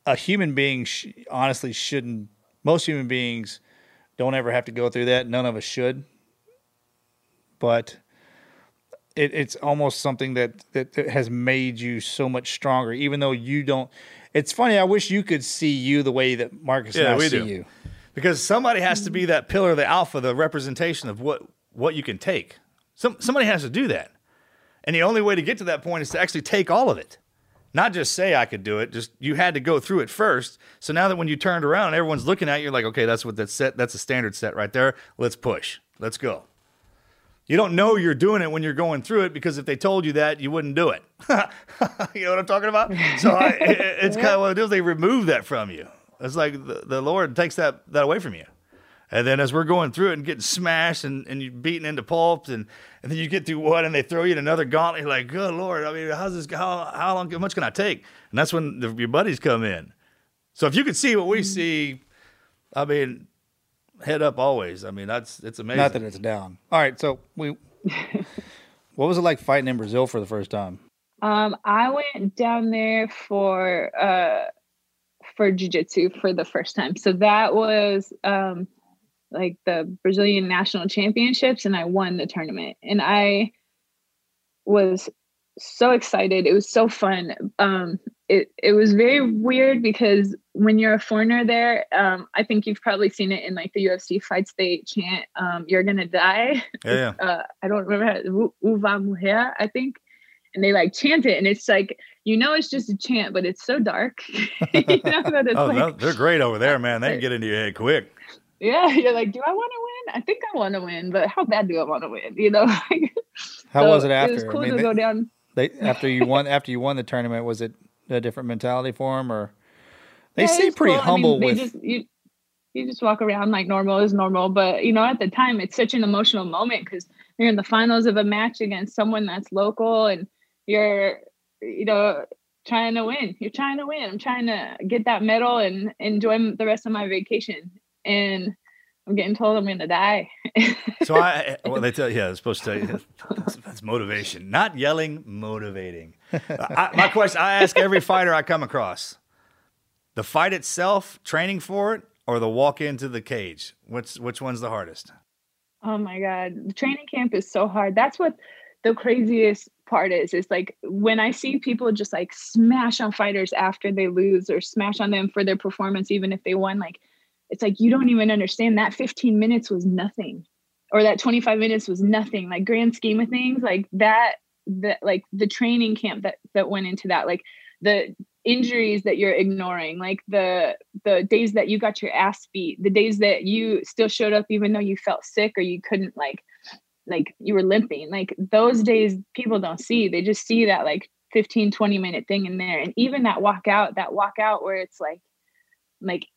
a human being honestly shouldn't. Most human beings don't ever have to go through that. None of us should. But it's almost something that has made you so much stronger, even though you don't. It's funny. I wish you could see you the way that Marcus and I see you, because somebody has to be that pillar, the alpha, the representation of what you can take. Somebody has to do that, and the only way to get to that point is to actually take all of it, not just say I could do it. Just you had to go through it first. So now that when you turned around, everyone's looking at you like, okay, that's what that's set. That's a standard set right there. Let's push. Let's go. You don't know you're doing it when you're going through it, because if they told you that, you wouldn't do it. You know what I'm talking about? So it's kind of what it is. They remove that from you. It's like the Lord takes that away from you. And then as we're going through it and getting smashed and you're beaten into pulps and then you get through what, and they throw you in another gauntlet. You're like, good Lord, I mean, how much can I take? And that's when your buddies come in. So if you could see what we see, I mean, head up always. I mean, it's amazing. Not that it's down. All right, so what was it like fighting in Brazil for the first time? I went down there for jiu-jitsu for the first time. So that was like the Brazilian national championships, and I won the tournament. And I was so excited. It was so fun. It was very weird because when you're a foreigner there, I think you've probably seen it in like the UFC fights, they chant, you're going to die. Yeah. I don't remember. Uva Mujer, I think. And they like chant it. And it's like, it's just a chant, but it's so dark. That it's they're great over there, man. They can get into your head quick. Yeah. You're like, do I want to win? I think I want to win, but how bad do I want to win? How was it after? It was cool to go down. After you won the tournament, was it a different mentality for them, or they seem pretty humble? You just walk around like normal is normal, but at the time it's such an emotional moment because you're in the finals of a match against someone that's local, and you're trying to win. I'm trying to get that medal and enjoy the rest of my vacation, and I'm getting told I'm going to die. They tell you, it's supposed to tell you that's motivation, not yelling, motivating. My question, I ask every fighter I come across, the fight itself, training for it, or the walk into the cage, which one's the hardest? Oh my God. The training camp is so hard. That's what the craziest part is. It's like when I see people just like smash on fighters after they lose, or smash on them for their performance, even if they won, like, it's like, you don't even understand that 15 minutes was nothing, or that 25 minutes was nothing. Like grand scheme of things, like that that, like the training camp that went into that, like the injuries that you're ignoring, like the days that you got your ass beat, the days that you still showed up even though you felt sick or you couldn't, like you were limping, like those days people don't see. They just see that like 15, 20 minute thing in there. And even that walkout where it's like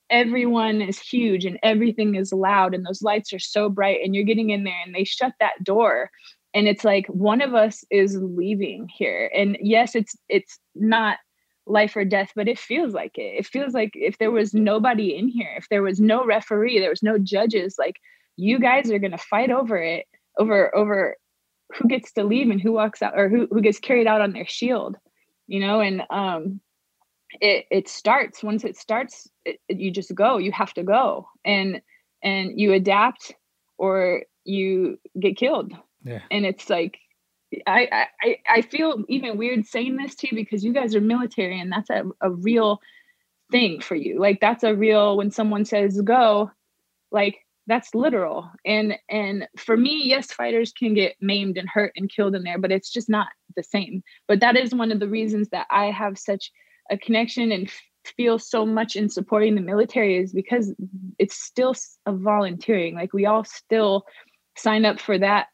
everyone is huge and everything is loud and those lights are so bright and you're getting in there and they shut that door. And it's like, one of us is leaving here. And yes, it's not life or death, but it feels like it. It feels like if there was nobody in here, if there was no referee, there was no judges, like you guys are going to fight over it, over who gets to leave and who walks out or who gets carried out on their shield, you know? And, once it starts, you just go, you have to go and you adapt or you get killed. Yeah. And it's like, I feel even weird saying this to you because you guys are military and that's a real thing for you. Like that's a real, when someone says go, like that's literal. And for me, yes, fighters can get maimed and hurt and killed in there, but it's just not the same. But that is one of the reasons that I have such a connection and feel so much in supporting the military is because it's still a volunteering. Like we all still sign up for that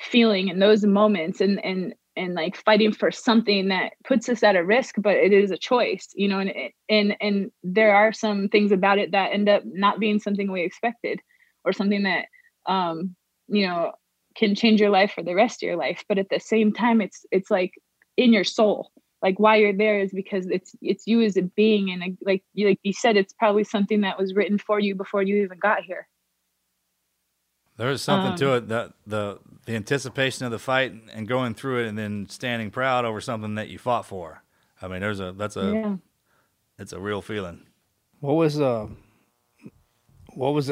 feeling in those moments and like fighting for something that puts us at a risk, but it is a choice, you know, and there are some things about it that end up not being something we expected or something that, you know, can change your life for the rest of your life. But at the same time, it's like in your soul. Like why you're there is because it's you as a being. And like you said, it's probably something that was written for you before you even got here. There's something to it. The anticipation of the fight and going through it and then standing proud over something that you fought for. I mean, it's a real feeling. What was it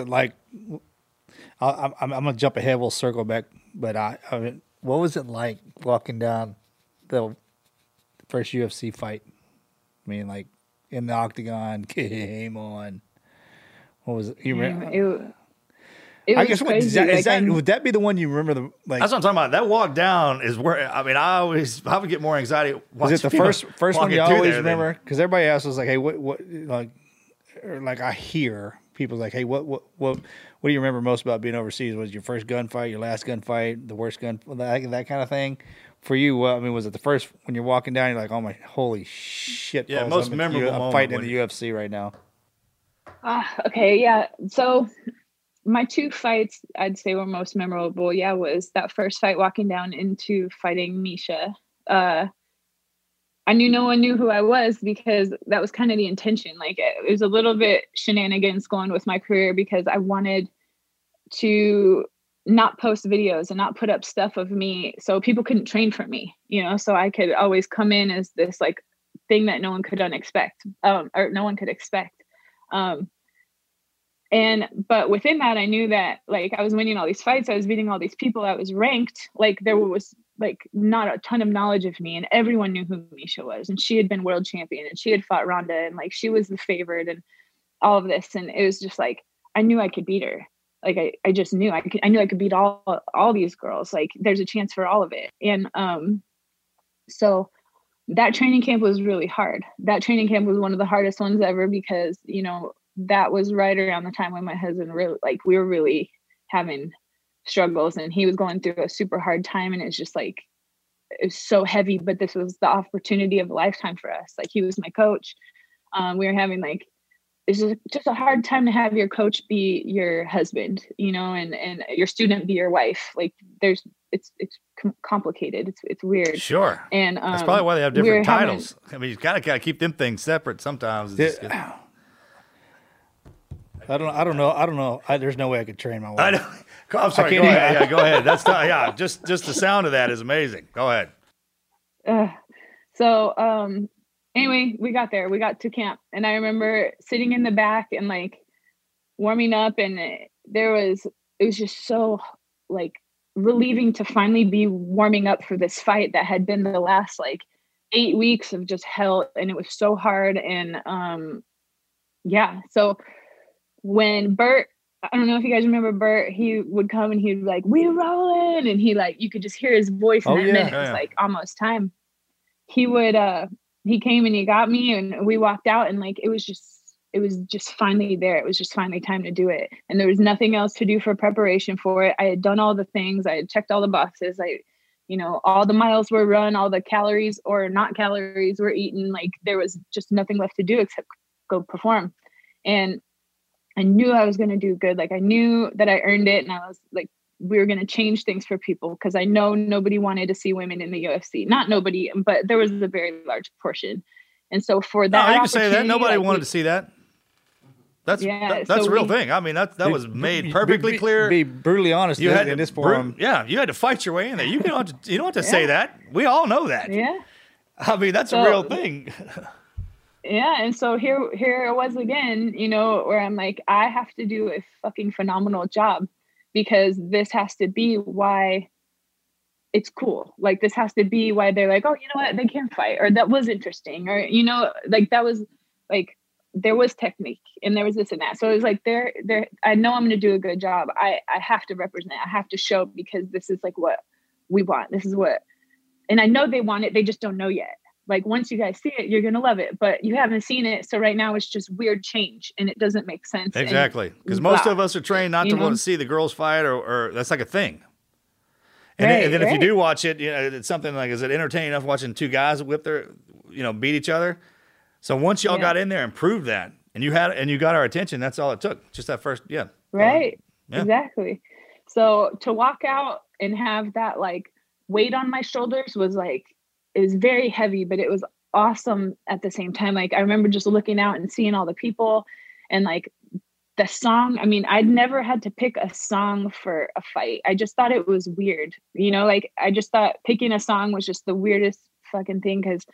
like? I'm going to jump ahead. We'll circle back. But I mean, what was it like walking down the first UFC fight? I mean, like in the octagon, game on. What was it? You remember? Would that be the one you remember? That's what I'm talking about. That walk down is where, I mean, I would get more anxiety. Was it the first one you always remember? Because everybody else was like, hey, what, like I hear people like, hey, what do you remember most about being overseas? Was it your first gunfight, your last gunfight, the worst gun, that kind of thing? For you, I mean, was it the first when you're walking down? You're like, "Oh my, holy shit!" Yeah, most memorable moment. I'm fighting in the UFC right now. Okay, yeah. So my two fights, I'd say, were most memorable. Yeah, was that first fight walking down into fighting Miesha. I knew no one knew who I was because that was kind of the intention. Like it was a little bit shenanigans going with my career because I wanted to not post videos and not put up stuff of me so people couldn't train for me, you know, so I could always come in as this like thing that no one could expect. But within that, I knew that like I was winning all these fights, I was beating all these people, I was ranked, like there was like not a ton of knowledge of me and everyone knew who Miesha was and she had been world champion and she had fought Ronda and like she was the favorite and all of this. And it was just like, I knew I could beat her. Like I just knew I could beat all these girls. Like there's a chance for all of it. And so that training camp was really hard. That training camp was one of the hardest ones ever because, you know, that was right around the time when my husband really, like we were really having struggles and he was going through a super hard time. And it's just like, it's so heavy, but this was the opportunity of a lifetime for us. Like he was my coach. We were having like, it's just a hard time to have your coach be your husband, you know, and your student be your wife. Like there's, it's complicated. It's weird. Sure. And that's probably why they have different titles. I mean, you gotta keep them things separate sometimes. I don't know. There's no way I could train my wife. I know. I'm sorry. Go ahead. Yeah, go ahead. That's not, yeah. Just the sound of that is amazing. Go ahead. Anyway, we got there. We got to camp. And I remember sitting in the back and like warming up. And it was just so like relieving to finally be warming up for this fight that had been the last like 8 weeks of just hell. And it was so hard. And yeah. So when Bert I don't know if you guys remember Bert, he would come and he'd be like, "We rolling," and he like, you could just hear his voice in minute. It was like almost time. He would he came and he got me and we walked out and like it was just finally there. It was just finally time to do it. And there was nothing else to do for preparation for it. I had done all the things, I had checked all the boxes, all the miles were run, all the calories or not calories were eaten. Like there was just nothing left to do except go perform. And I knew I was going to do good. Like I knew that I earned it. And I was like, we were going to change things for people. Cause I know nobody wanted to see women in the UFC, not nobody, but there was a very large portion. And so for that, you can say that nobody wanted to see that. That's a real thing. I mean, that was made perfectly clear. Be brutally honest. You had in this forum. Yeah. You had to fight your way in there. You don't have to, say that. We all know that. Yeah. I mean, that's a real thing. Yeah. And so here it was again, where I'm like, I have to do a fucking phenomenal job because this has to be why it's cool. Like this has to be why they're like, oh, you know what? They can't fight. Or that was interesting. Or, that was like, there was technique and there was this and that. So it was like, there, I know I'm going to do a good job. I have to represent, I have to show because this is like what we want. This is what, and I know they want it. They just don't know yet. Like once you guys see it, you're going to love it, but you haven't seen it. So right now it's just weird change and it doesn't make sense. Exactly. Because most of us are trained not to want to see the girls fight or that's like a thing. And then if you do watch it, it's something like, is it entertaining enough watching two guys whip their, beat each other? So once y'all got in there and proved that and you got our attention, that's all it took. Just that first. Yeah. Right. Exactly. So to walk out and have that like weight on my shoulders was like, it was very heavy, but it was awesome at the same time. Like I remember just looking out and seeing all the people and like the song. I mean, I'd never had to pick a song for a fight. I just thought it was weird. I just thought picking a song was just the weirdest fucking thing. Cause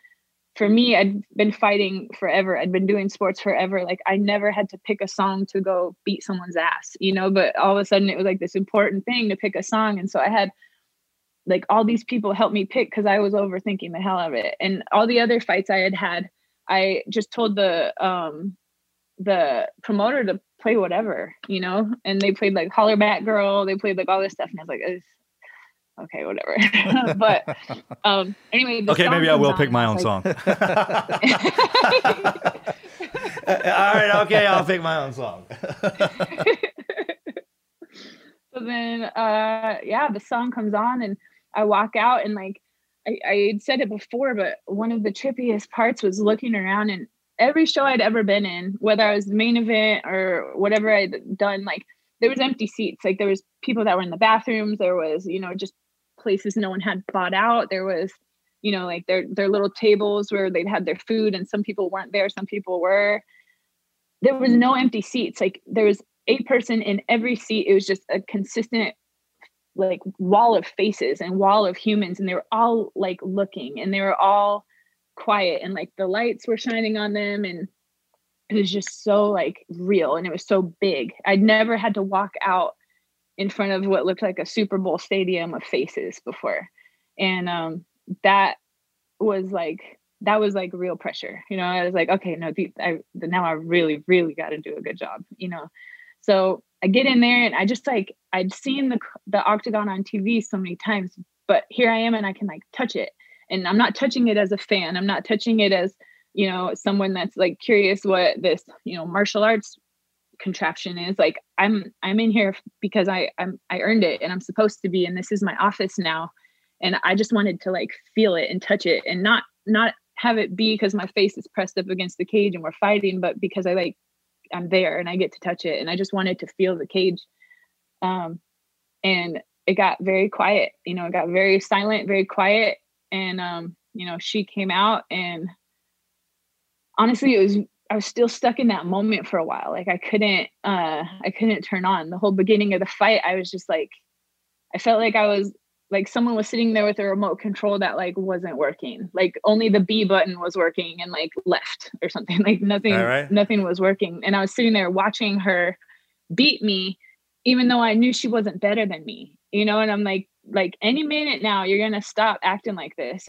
for me, I'd been fighting forever. I'd been doing sports forever. Like I never had to pick a song to go beat someone's ass, but all of a sudden it was like this important thing to pick a song. And so I had like all these people help me pick cause I was overthinking the hell out of it. And all the other fights I had, I just told the promoter to play whatever, and they played like Holler Back Girl. They played like all this stuff. And I was like, okay, whatever. But anyway. Okay, maybe I will pick my own song. All right, okay, I'll pick my own song. So then, the song comes on and I walk out and like, I had said it before, but one of the trippiest parts was looking around and every show I'd ever been in, whether I was the main event or whatever I'd done, like there was empty seats. Like there was people that were in the bathrooms. There was, just places no one had bought out. There was, like their little tables where they'd had their food and some people weren't there. Some people were. There was no empty seats. Like there was a person in every seat. It was just a consistent like wall of faces and wall of humans. And they were all like looking and they were all quiet and like the lights were shining on them. And it was just so like real. And it was so big. I'd never had to walk out in front of what looked like a Super Bowl stadium of faces before. And, that was like real pressure. I was like, okay, no, now I really, really got to do a good job, So I get in there and I just like, I'd seen the octagon on TV so many times, but here I am and I can like touch it. And I'm not touching it as a fan. I'm not touching it as, someone that's like curious what this, martial arts contraption is. Like I'm in here because I earned it and I'm supposed to be, and this is my office now. And I just wanted to like feel it and touch it and not have it be because my face is pressed up against the cage and we're fighting, but because I'm there and I get to touch it. And I just wanted to feel the cage. And it got very quiet, it got very silent, very quiet. And, she came out and honestly, I was still stuck in that moment for a while. Like I couldn't turn on the whole beginning of the fight. I was just like, I felt like I was like, someone was sitting there with a remote control that like, wasn't working. Like only the B button was working and like left or something, like nothing was working. And I was sitting there watching her beat me, even though I knew she wasn't better than me, and I'm like any minute now, you're going to stop acting like this.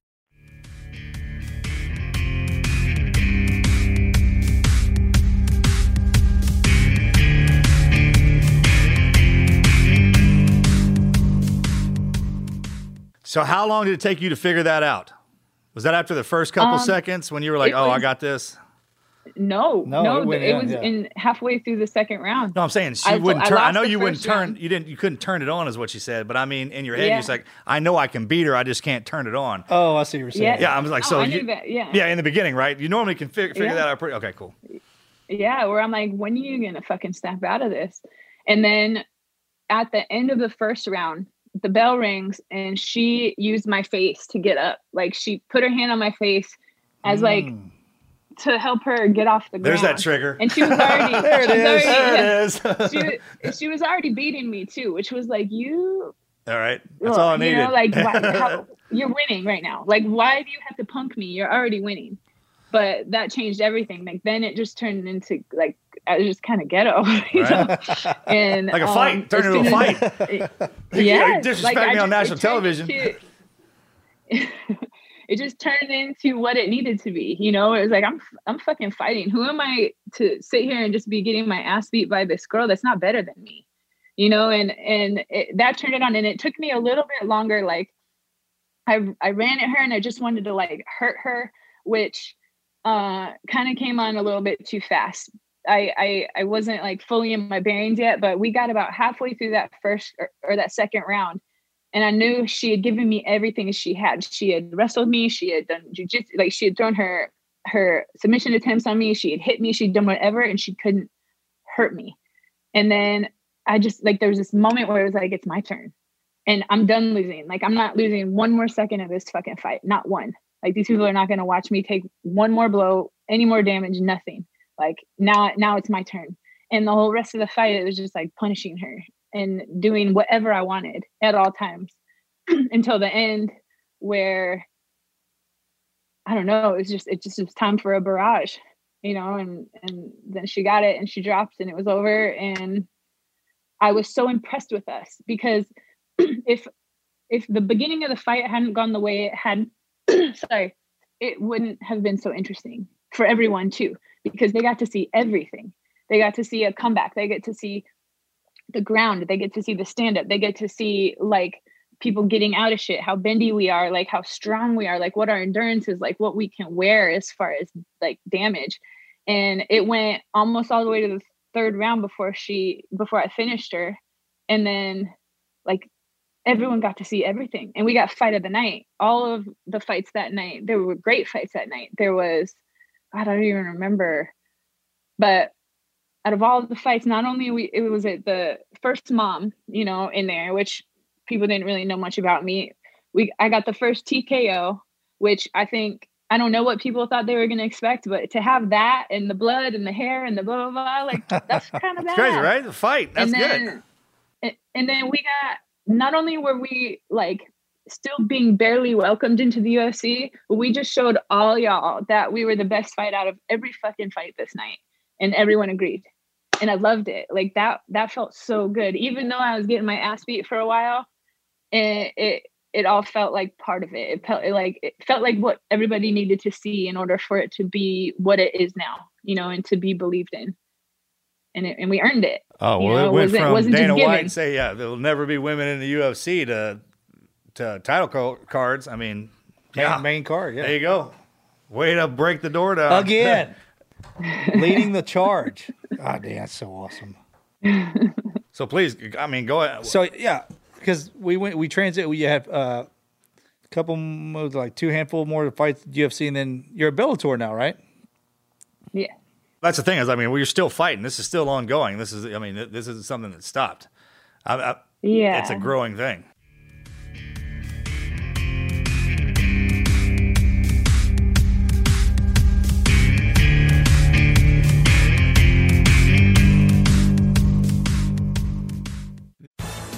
So how long did it take you to figure that out? Was that after the first couple seconds when you were like, oh, was, I got this? No, it was in halfway through the second round. No, I'm saying she wouldn't turn. I know you wouldn't turn. You couldn't turn it on is what she said. But I mean, in your head, you're just like, I know I can beat her. I just can't turn it on. Oh, I see what you're saying. Yeah, I was like, in the beginning, right? You normally can figure that out pretty. Okay, cool. Yeah, where I'm like, when are you going to fucking snap out of this? And then at the end of the first round, the bell rings and she used my face to get up. Like she put her hand on my face as to help her get off the ground. There's that trigger. And she was already, she was already beating me too, which was like, you. All right. That's all I needed. You know, like you're winning right now. Like, why do you have to punk me? You're already winning. But that changed everything. Like then it just turned into like, I was just kind of ghetto, you know? And like a fight, turned into a fight. You disrespect me on national television. It just turned into what it needed to be, you know? It was like, I'm fucking fighting. Who am I to sit here and just be getting my ass beat by this girl that's not better than me, you know? And that turned it on. And it took me a little bit longer. Like I ran at her and I just wanted to like hurt her, which kind of came on a little bit too fast. I wasn't like fully in my bearings yet, but we got about halfway through that first or that second round. And I knew she had given me everything she had. She had wrestled me. She had done jiu-jitsu. Like she had thrown her submission attempts on me. She had hit me. She'd done whatever, and she couldn't hurt me. And then I just like, there was this moment where it was like, it's my turn and I'm done losing. Like I'm not losing one more second of this fucking fight. Not one. Like these people are not going to watch me take one more blow, any more damage, nothing. Like now it's my turn. And the whole rest of the fight, it was just like punishing her and doing whatever I wanted at all times until the end where, I don't know, it was time for a barrage, you know, and then she got it and she dropped and it was over. And I was so impressed with us because if the beginning of the fight hadn't gone the way it had, it wouldn't have been so interesting for everyone too, because they got to see everything. They got to see a comeback. They get to see the ground. They get to see the stand-up. They get to see like people getting out of shit, how bendy we are, like how strong we are, like what our endurance is, like what we can wear as far as like damage. And it went almost all the way to the third round before I finished her. And then like everyone got to see everything. And we got fight of the night. All of the fights that night, there were great fights that night. There was, I don't even remember, but out of all of the fights, not only it was at the first mom, you know, in there, which people didn't really know much about me. I got the first TKO, which I don't know what people thought they were going to expect, but to have that and the blood and the hair and the blah, blah, blah, like that's kind of bad. It's crazy, right? The fight. That's good. And then we got, not only were we like still being barely welcomed into the UFC. We just showed all y'all that we were the best fight out of every fucking fight this night. And everyone agreed. And I loved it. Like that felt so good. Even though I was getting my ass beat for a while, it all felt like part of it. It felt like what everybody needed to see in order for it to be what it is now, you know, and to be believed in. And we earned it. Oh, well, you know, it went from Dana White say, yeah, there'll never be women in the UFC to title cards. I mean, yeah. Main card. Yeah. There you go. Way to break the door down. Again. Leading the charge. God damn, that's so awesome. So please, I mean, go ahead. So, yeah, because we had a couple, like two handful more to fight the UFC, and then you're at Bellator now, right? Yeah. That's the thing is, I mean, we're still fighting. This is still ongoing. This isn't something that stopped. Yeah. It's a growing thing.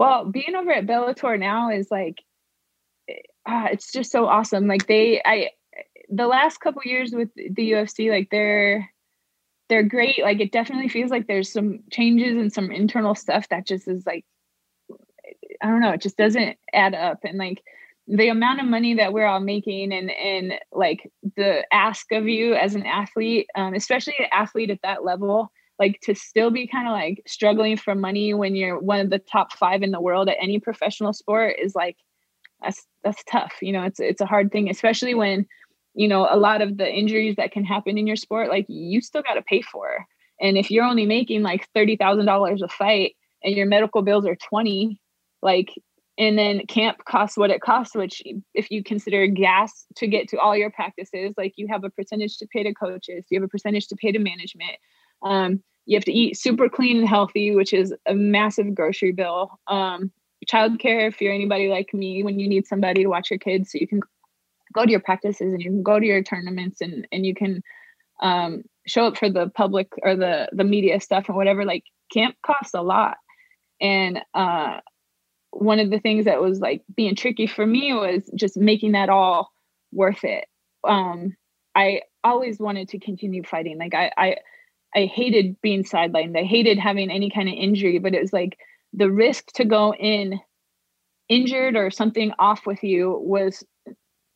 Well, being over at Bellator now is like, it's just so awesome. Like the last couple years with the UFC, like they're great. Like it definitely feels like there's some changes and some internal stuff that just is like, I don't know, it just doesn't add up. And like the amount of money that we're all making and like the ask of you as an athlete, especially an athlete at that level, like to still be kind of like struggling for money when you're one of the top five in the world at any professional sport is like, that's tough. You know, it's a hard thing, especially when, you know, a lot of the injuries that can happen in your sport, like you still got to pay for. And if you're only making like $30,000 a fight and your medical bills are 20, like, and then camp costs what it costs, which if you consider gas to get to all your practices, like you have a percentage to pay to coaches, you have a percentage to pay to management. You have to eat super clean and healthy, which is a massive grocery bill. Childcare, if you're anybody like me, when you need somebody to watch your kids, so you can go to your practices and you can go to your tournaments and you can show up for the public or the media stuff and whatever. Like camp costs a lot. And one of the things that was like being tricky for me was just making that all worth it. I always wanted to continue fighting. Like I hated being sidelined. I hated having any kind of injury, but it was like the risk to go in injured or something off with you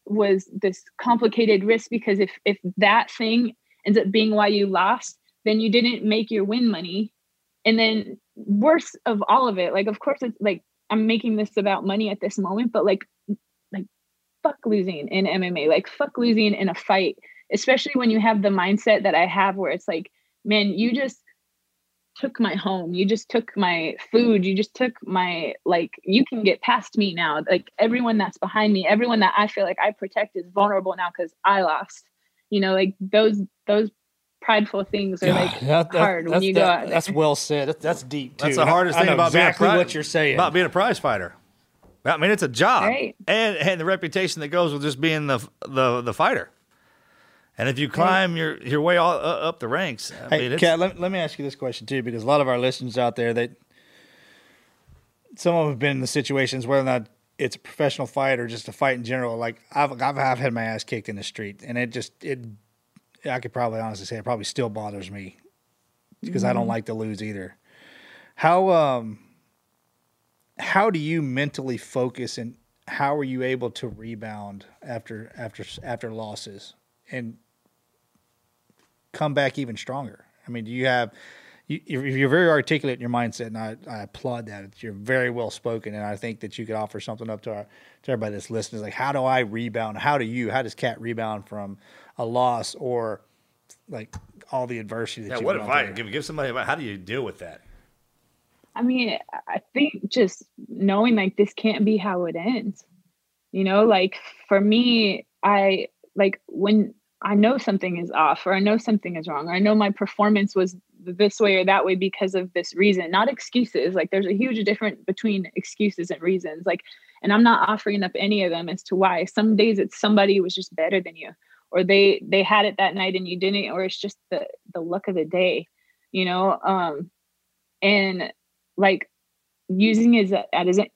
was this complicated risk, because if that thing ends up being why you lost, then you didn't make your win money. And then worse of all of it, like, of course it's like, I'm making this about money at this moment, but like fuck losing in MMA, like fuck losing in a fight, especially when you have the mindset that I have where it's like, man, you just took my home. You just took my food. You just took my, like, you can get past me now. Like, everyone that's behind me, everyone that I feel like I protect is vulnerable now because I lost. You know, like those prideful things are hard when you go out there. That's well said. That's deep too. That's the hardest thing about exactly being a prize, what you're saying about being a prize fighter. I mean, it's a job, right? And the reputation that goes with just being the fighter. And if you climb your way all up the ranks, I mean, Cat, let me ask you this question too, because a lot of our listeners out there, that some of them have been in the situations, whether or not it's a professional fight or just a fight in general. Like I've had my ass kicked in the street, and it I could probably honestly say it probably still bothers me because I don't like to lose either. How do you mentally focus, and how are you able to rebound after losses and come back even stronger? I mean, you're very articulate in your mindset, and I applaud that. You're very well spoken, and I think that you could offer something up to everybody that's listening. Like, how do I rebound? How does Cat rebound from a loss or like all the adversity that you what advice? Give somebody about how do you deal with that? I mean, I think just knowing like this can't be how it ends. You know, like for me, I like when I know something is off, or I know something is wrong, or I know my performance was this way or that way because of this reason, not excuses. Like there's a huge difference between excuses and reasons. Like, and I'm not offering up any of them as to why. Some days it's somebody was just better than you, or they had it that night and you didn't, or it's just the luck of the day, you know? And like using it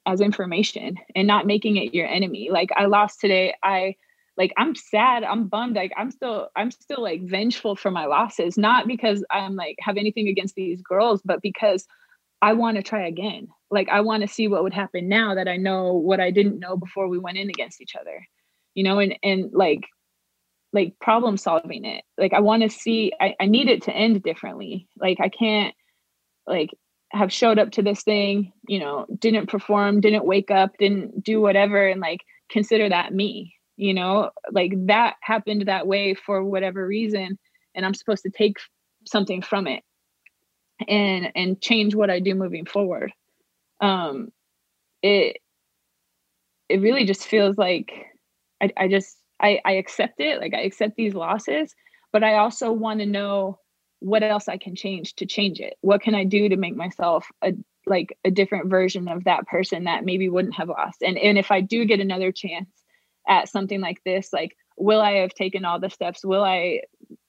as information and not making it your enemy. Like I lost today. I'm sad. I'm bummed. Like I'm still like vengeful for my losses, not because I'm like have anything against these girls, but because I want to try again. Like I want to see what would happen now that I know what I didn't know before we went in against each other, you know, and like problem solving it. Like I want to see, I need it to end differently. Like I can't like have showed up to this thing, you know, didn't perform, didn't wake up, didn't do whatever. And like, consider that me. You know, like that happened that way for whatever reason, and I'm supposed to take something from it and change what I do moving forward. It really just feels like I accept it. Like I accept these losses, but I also want to know what else I can change to change it. What can I do to make myself a different version of that person that maybe wouldn't have lost? And if I do get another chance at something like this, like, will I have taken all the steps? Will I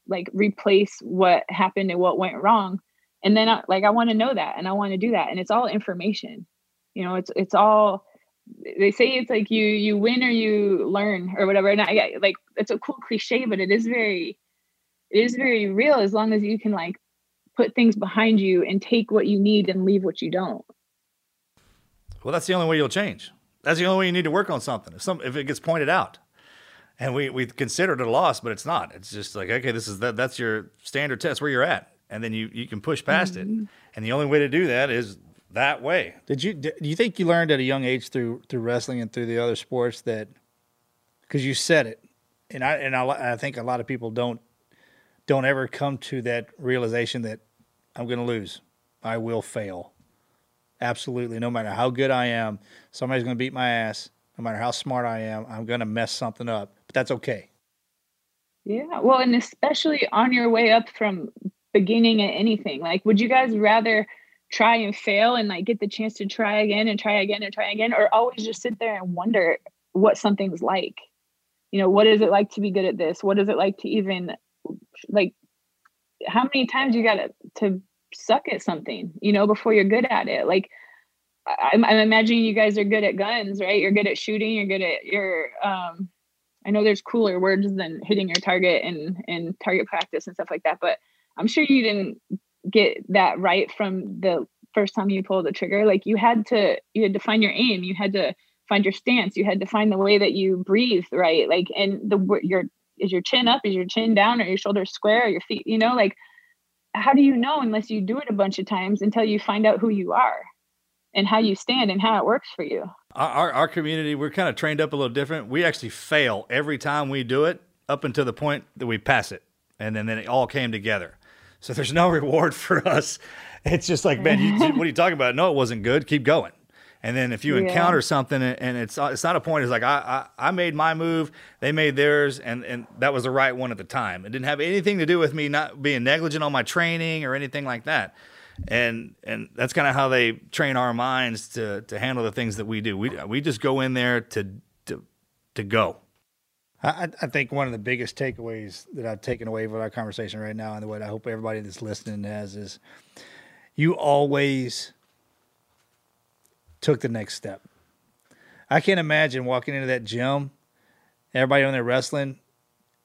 like replace what happened and what went wrong? And then I want to know that, and I want to do that. And it's all information, you know, it's all, they say it's like you win or you learn or whatever. And I it's a cool cliche, but it is very real, as long as you can like put things behind you and take what you need and leave what you don't. Well, that's the only way you'll change. That's the only way you need to work on something. If it gets pointed out, and we considered it a loss, but it's not. It's just like, okay, this is that's your standard test where you're at, and then you can push past it. And the only way to do that is that way. Do you think you learned at a young age through wrestling and through the other sports that, because you said it, and I think a lot of people don't ever come to that realization that I'm going to lose, I will fail. Absolutely. No matter how good I am, somebody's going to beat my ass. No matter how smart I am, I'm going to mess something up, but that's okay. Yeah. Well, and especially on your way up from beginning at anything, like, would you guys rather try and fail and like get the chance to try again and try again and try again, or always just sit there and wonder what something's like, you know, what is it like to be good at this? What is it like to even like, how many times you got to suck at something, you know, before you're good at it? Like I'm imagining you guys are good at guns, right? You're good at shooting. You're good at your, I know there's cooler words than hitting your target and target practice and stuff like that, but I'm sure you didn't get that right from the first time you pulled the trigger. Like you had to find your aim. You had to find your stance. You had to find the way that you breathe, right? Like, and is your chin up? Is your chin down? Or your shoulders square? Or your feet, you know, like, how do you know unless you do it a bunch of times until you find out who you are and how you stand and how it works for you? Our community, we're kind of trained up a little different. We actually fail every time we do it up until the point that we pass it. And then it all came together. So there's no reward for us. It's just like, man, what are you talking about? No, it wasn't good. Keep going. And then if you encounter something and it's not a point, it's like, I made my move, they made theirs, and that was the right one at the time. It didn't have anything to do with me not being negligent on my training or anything like that. And that's kind of how they train our minds to handle the things that we do. We just go in there to go. I think one of the biggest takeaways that I've taken away from our conversation right now, and what I hope everybody that's listening has, is you always took the next step. I can't imagine walking into that gym, everybody on there wrestling.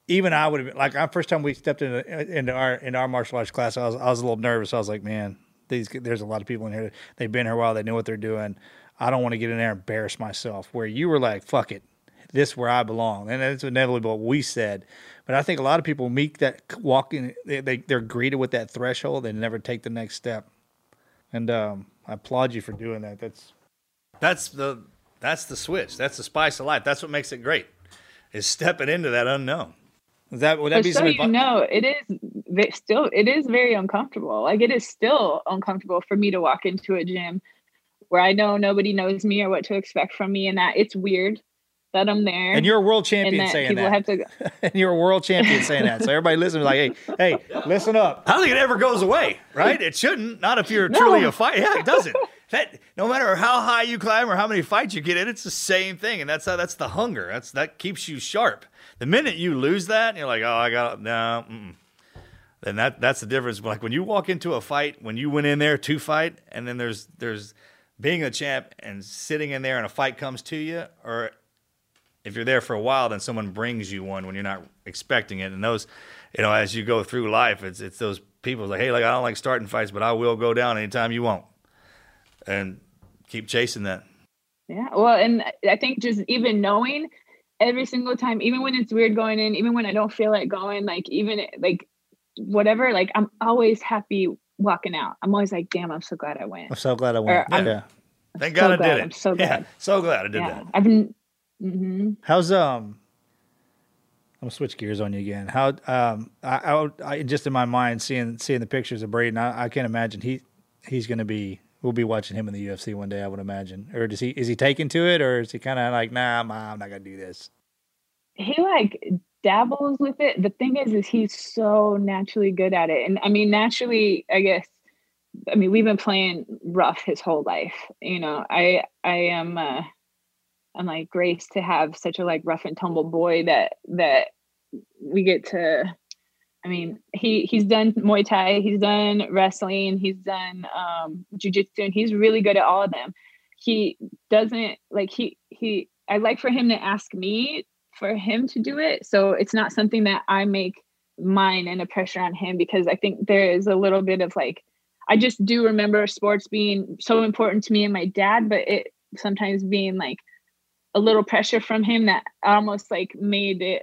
Even I would have been like, our first time we stepped into our martial arts class, I was a little nervous. I was like, man, there's a lot of people in here. They've been here a while. They know what they're doing. I don't want to get in there and embarrass myself. Where you were like, fuck it. This is where I belong. And that's inevitably what we said. But I think a lot of people meet that walking, they're greeted with that threshold. They never take the next step. And I applaud you for doing that. That's the switch. That's the spice of life. That's what makes it great, is stepping into that unknown. Would that be so something? No, it is very uncomfortable. Like, it is still uncomfortable for me to walk into a gym where I know nobody knows me or what to expect from me, and that it's weird that I'm there. And you're a world champion saying that. And you're a world champion saying that. So everybody listening is like, hey, listen up. I don't think it ever goes away, right? It shouldn't. Not if you're truly a fighter. Yeah, it doesn't. That, no matter how high you climb or how many fights you get in, it's the same thing. And that's the hunger. That keeps you sharp. The minute you lose that, and you're like, oh, I got no. Mm-mm. Then that's the difference. Like, when you walk into a fight, when you went in there to fight, and then there's being a champ and sitting in there, and a fight comes to you, or if you're there for a while, then someone brings you one when you're not expecting it. And those, as you go through life, it's those people like, hey, like, I don't like starting fights, but I will go down anytime you won't, and keep chasing that. Yeah, well, and I think just even knowing every single time, even when it's weird going in, even when I don't feel like going, like, even like whatever, like, I'm always happy walking out. I'm always like, damn, I'm so glad I went. I'm so glad I went. Yeah. Thank God I did it. I'm so glad. Yeah, so glad I did that. I've been. Mm-hmm. How's I'm gonna switch gears on you again. How I just in my mind seeing the pictures of Braden, I can't imagine he's gonna be. We'll be watching him in the UFC one day, I would imagine. Or is he taken to it, or is he kind of like, nah, Mom, I'm not gonna do this? He like dabbles with it. The thing is he's so naturally good at it, and I mean naturally, I guess. I mean, we've been playing rough his whole life. I'm like graced to have such a like rough and tumble boy that we get to. I mean, he's done Muay Thai, he's done wrestling, he's done jiu-jitsu, and he's really good at all of them. He doesn't like he. I like for him to ask me for him to do it, so it's not something that I make mine and a pressure on him, because I think there is a little bit of like, I just do remember sports being so important to me and my dad, but it sometimes being like a little pressure from him that almost like made it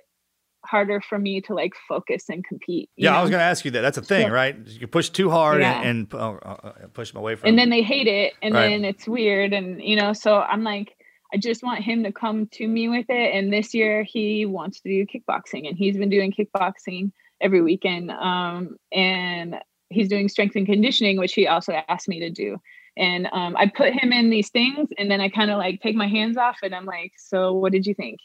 harder for me to like focus and compete. Yeah. Know? I was going to ask you that. That's a thing, right? You push too hard and push them away from. And then they hate it. And then it's weird. And, so I'm like, I just want him to come to me with it. And this year he wants to do kickboxing, and he's been doing kickboxing every weekend. And he's doing strength and conditioning, which he also asked me to do. And I put him in these things, and then I kind of like take my hands off, and I'm like, so what did you think?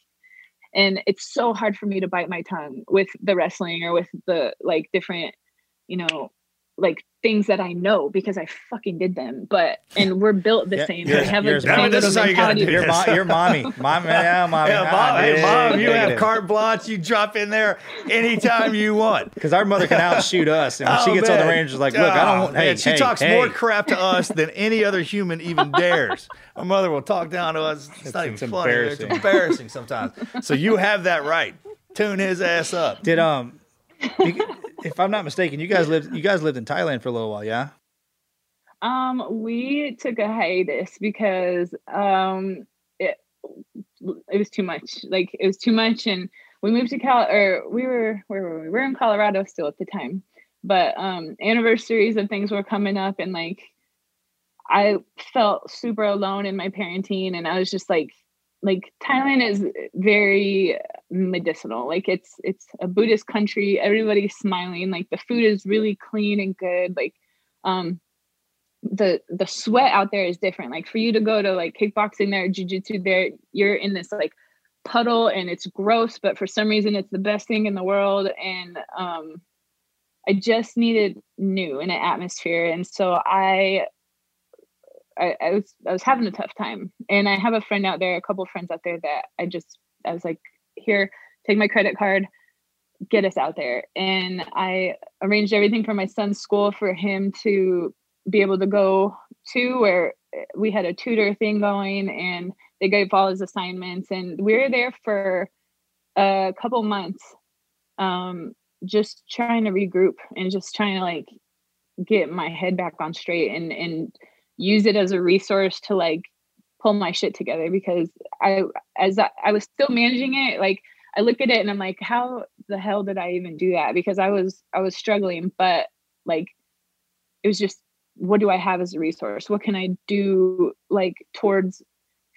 And it's so hard for me to bite my tongue with the wrestling or with the like different, like things that I know, because I fucking did them. But, and we're built the same. Yeah, we have the same mentality. You're mommy. Mommy, yeah, mommy. Yeah, mom, hey, mom, you have carte blanche. You drop in there anytime you want. Because our mother can outshoot us. And when she gets on the range, she's like, look, I don't want, she talks more crap to us than any other human even dares. Our mother will talk down to us. It's not even funny. Embarrassing. It's embarrassing sometimes. So you have that right. Tune his ass up. Did, if I'm not mistaken, you guys lived in Thailand for a little while, yeah? We took a hiatus because it was too much. Like, it was too much, and we moved to where were we? We were in Colorado still at the time. But anniversaries and things were coming up, and like I felt super alone in my parenting, and I was just like like Thailand is very medicinal. Like it's a Buddhist country. Everybody's smiling. Like the food is really clean and good. Like, the sweat out there is different. Like for you to go to like kickboxing there, jiu-jitsu there, you're in this like puddle and it's gross, but for some reason it's the best thing in the world. And, I just needed new in an atmosphere. And so I was having a tough time, and I have a friend out there, a couple of friends out there that I was like, here, take my credit card, get us out there. And I arranged everything for my son's school for him to be able to go to, where we had a tutor thing going and they gave all his assignments, and we were there for a couple months, just trying to regroup and just trying to like get my head back on straight and use it as a resource to like pull my shit together, because I was still managing it. Like I look at it and I'm like, how the hell did I even do that? Because I was struggling, but like, it was just, what do I have as a resource? What can I do like towards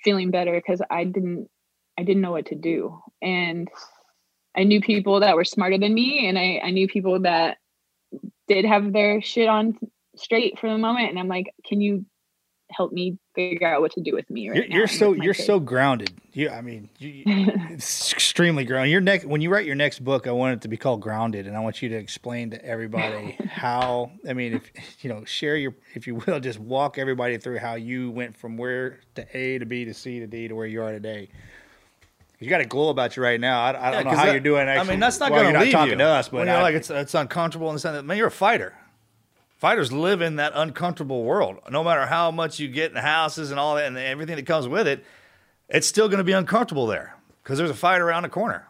feeling better? Cause I didn't know what to do. And I knew people that were smarter than me. And I knew people that did have their shit on straight for the moment. And I'm like, can you help me figure out what to do with me? You're so grounded. It's extremely grounded. When you write your next book, I want it to be called Grounded. And I want you to explain to everybody how, if you will, just walk everybody through how you went from where to A to B to C to D to where you are today. You got a glow about you right now. I don't know how you're doing. Actually, that's not going to leave talking you. To us, but like it's uncomfortable. And man, you're a fighter. Fighters live in that uncomfortable world. No matter how much you get in the houses and all that and everything that comes with it, it's still going to be uncomfortable there because there's a fight around the corner.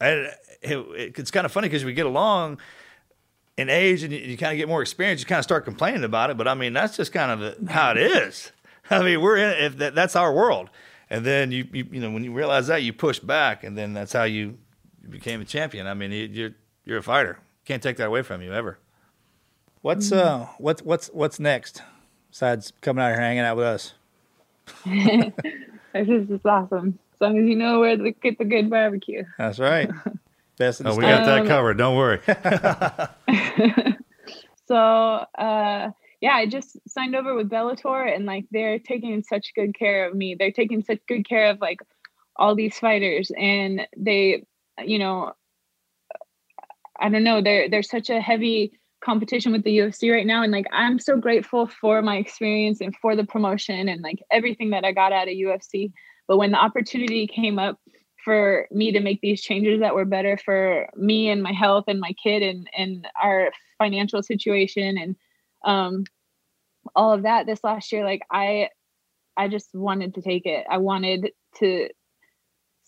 And it's kind of funny because we get along in age and you kind of get more experience. You kind of start complaining about it. But, that's just kind of how it is. We're in it. That's our world. And then, you know, when you realize that, you push back. And then that's how you became a champion. You're a fighter. Can't take that away from you ever. What's next besides coming out here hanging out with us? This is just awesome. As long as you know where to get the good barbecue. That's right. Best in the state. We got that covered. Don't worry. I just signed over with Bellator, and like they're taking such good care of me. They're taking such good care of like all these fighters, and they, I don't know. They're such a heavy competition with the UFC right now, and like I'm so grateful for my experience and for the promotion and like everything that I got out of UFC. But when the opportunity came up for me to make these changes that were better for me and my health and my kid and our financial situation and all of that this last year, like I just wanted to take it. I wanted to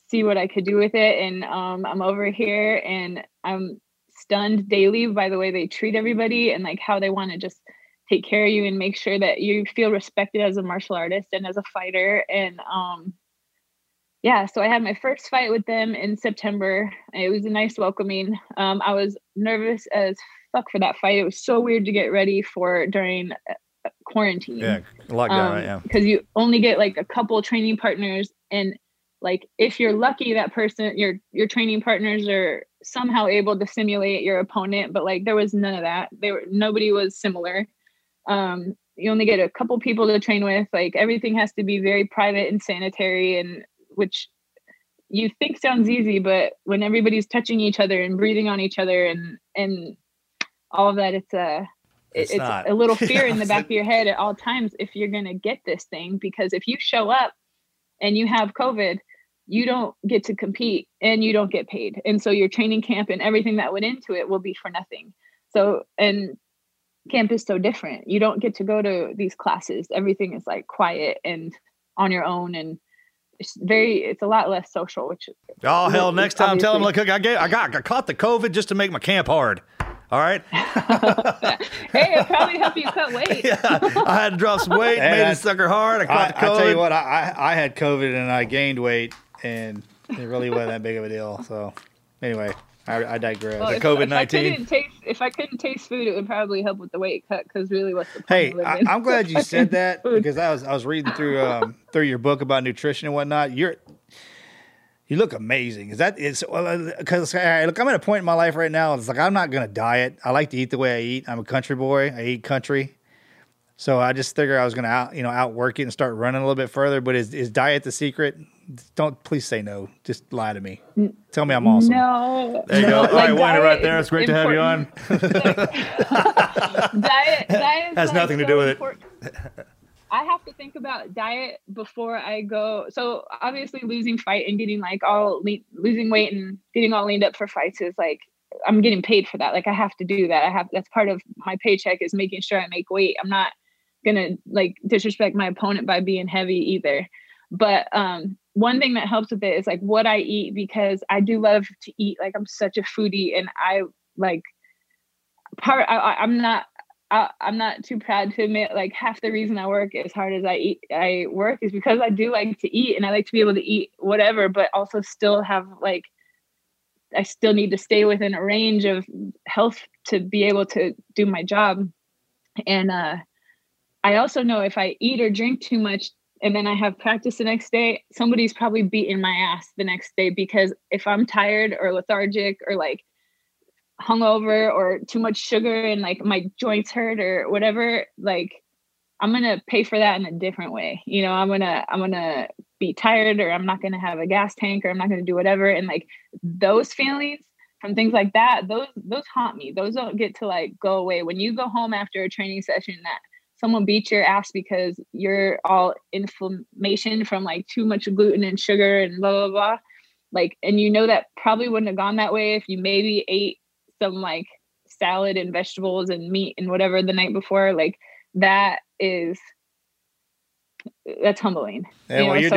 see what I could do with it, and I'm over here and I'm stunned daily by the way they treat everybody and like how they want to just take care of you and make sure that you feel respected as a martial artist and as a fighter. And so I had my first fight with them in September. It was a nice welcoming. I was nervous as fuck for that fight. It was so weird to get ready for during quarantine. Yeah, lockdown, right? Yeah, because you only get like a couple training partners, and like if you're lucky, that person, your training partners are somehow able to simulate your opponent, but like there was none of that. Nobody was similar. You only get a couple people to train with. Like everything has to be very private and sanitary, and which you think sounds easy, but when everybody's touching each other and breathing on each other and all of that, it's a little fear in the back of your head at all times if you're gonna get this thing, because if you show up and you have COVID, you don't get to compete and you don't get paid. And so your training camp and everything that went into it will be for nothing. So, and camp is so different. You don't get to go to these classes. Everything is like quiet and on your own. And it's a lot less social, which. Oh, hell, next time tell them, look, I caught the COVID just to make my camp hard. All right. Hey, it'll probably help you cut weight. Yeah, I had to drop some weight, made the sucker hard. I caught COVID. I tell you what, I had COVID and I gained weight, and it really wasn't that big of a deal. So anyway, I digress. Well, COVID-19. If I couldn't taste food, it would probably help with the weight cut. Because really, what's the point? Hey, I'm glad you said that because I was reading through through your book about nutrition and whatnot. You look amazing. Is that it's because look, I'm at a point in my life right now. It's like I'm not gonna diet. I like to eat the way I eat. I'm a country boy. I eat country. So I just figured I was gonna outwork it and start running a little bit further. But is diet the secret? Don't please say no. Just lie to me. Tell me I'm awesome. No. There you go. All right, Wanda, right there. It's great important. To have you on. Diet has nothing to do with important. It. I have to think about diet before I go. So obviously, losing fight and getting like losing weight and getting all leaned up for fights is like. I'm getting paid for that. Like I have to do that. That's part of my paycheck is making sure I make weight. I'm not gonna like disrespect my opponent by being heavy either. But one thing that helps with it is like what I eat, because I do love to eat. Like I'm such a foodie, and I like part. I'm not too proud to admit like half the reason I work as hard as I work is because I do like to eat, and I like to be able to eat whatever, but also still have like. I still need to stay within a range of health to be able to do my job. And I also know if I eat or drink too much and then I have practice the next day, somebody's probably beating my ass the next day, because if I'm tired or lethargic or like hungover or too much sugar and like my joints hurt or whatever, like I'm going to pay for that in a different way. You know, I'm going to be tired, or I'm not going to have a gas tank, or I'm not going to do whatever. And like those feelings from things like that, those haunt me. Those don't get to like go away. When you go home after a training session that someone beats your ass because you're all inflammation from like too much gluten and sugar and blah, blah, blah. Like, and you know, that probably wouldn't have gone that way if you maybe ate some like salad and vegetables and meat and whatever the night before. Like that's humbling. Yeah, well, I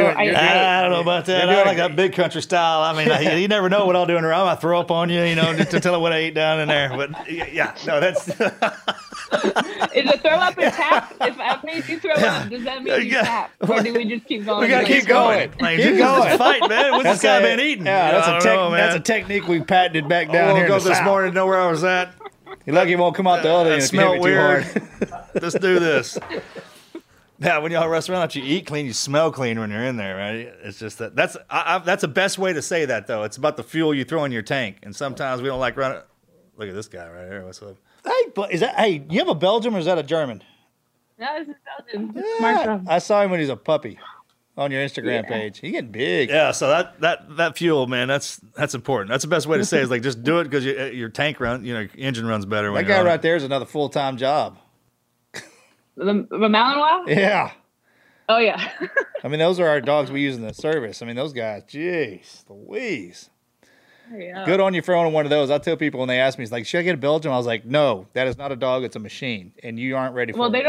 don't know about that. I like that big country style. I mean, you never know what I'll do in there. I might throw up on you, just to tell it what I ate down in there. But yeah, no, that's. Is a throw up a tap? If I made you throw up, does that mean you tap? Or do we just keep going? We gotta keep going. Like, keep going. Fight, man. What's this guy been eating? Yeah, that's a technique we patented back down here. Woke up this morning, know where I was at. You're lucky it won't come out the other end. Smell weird. Let's do this. Yeah, when y'all rest around, you eat clean, you smell clean when you're in there, right? It's just that's the best way to say that, though. It's about the fuel you throw in your tank, and sometimes we don't like running. Look at this guy right here. What's up? Hey, you have a Belgian or is that a German? No, it's a Belgian. Yeah. I saw him when he was a puppy on your Instagram page. He getting big. Yeah, so that fuel, man, that's important. That's the best way to say it, is like just do it because your tank run, your engine runs better. That guy right there is another full-time job. The Malinois? Yeah. Oh, yeah. I mean, those are our dogs we use in the service. I mean, those guys, jeez, Louise. Yeah. Good on you for owning one of those. I tell people when they ask me, it's like, should I get a Belgian? I was like, no, that is not a dog. It's a machine, and you aren't ready for it. Well, they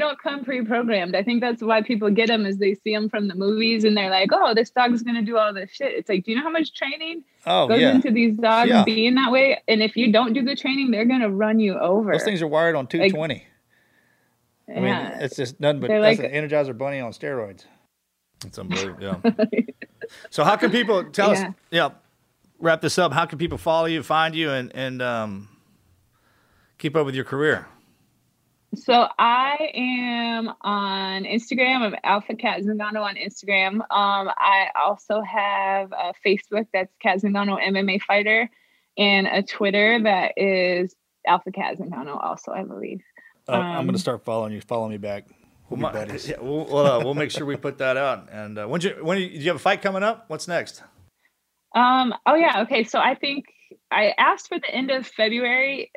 don't come pre-programmed. I think that's why people get them is they see them from the movies, and they're like, oh, this dog's going to do all this shit. It's like, do you know how much training goes into these dogs being that way? And if you don't do the training, they're going to run you over. Those things are wired on 220. Like, I mean, it's just nothing but that's an Energizer Bunny on steroids. It's unbelievable. Yeah. So how can people tell us? Yeah, wrap this up. How can people follow you, find you, and keep up with your career? So I am on Instagram. I'm Alpha Cat Zingano on Instagram. I also have a Facebook that's Cat Zingano MMA Fighter, and a Twitter that is Alpha Cat Zingano. Also, I believe. I'm going to start following you. Follow me back. We'll make sure we put that out. And do you have a fight coming up? What's next? Okay. So I think I asked for the end of February.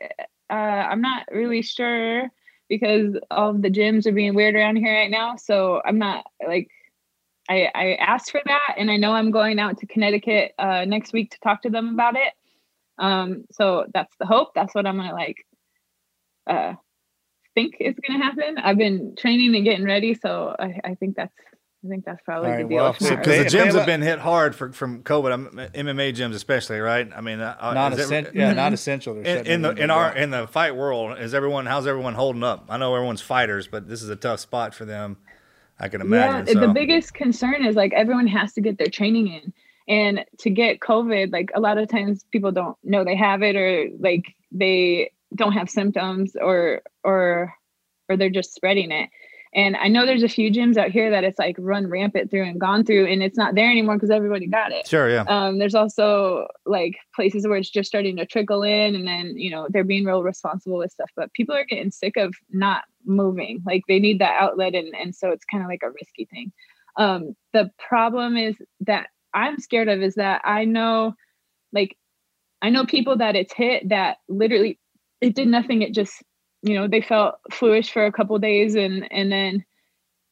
I'm not really sure because all of the gyms are being weird around here right now. So I'm not like, I asked for that. And I know I'm going out to Connecticut next week to talk to them about it. So that's the hope. That's what I'm going to think it's gonna happen. I've been training and getting ready, so I think that's probably the deal. Because the gyms have been hit hard from COVID. MMA gyms, especially, right? I mean, not essential. In the fight world, how's everyone holding up? I know everyone's fighters, but this is a tough spot for them. I can imagine. Yeah, so. The biggest concern is like everyone has to get their training in, And to get COVID, like a lot of times people don't know they have it, or like they don't have symptoms, or they're just spreading it. And I know there's a few gyms out here that it's like run rampant through and gone through, and it's not there anymore because everybody got it. Sure. Yeah. There's also like places where it's just starting to trickle in, and then, you know, they're being real responsible with stuff, but people are getting sick of not moving. Like they need that outlet. And so it's kind of like a risky thing. The problem is that I'm scared of is that I know people that it's hit that literally it did nothing. It just, you know, they felt fluish for a couple of days and then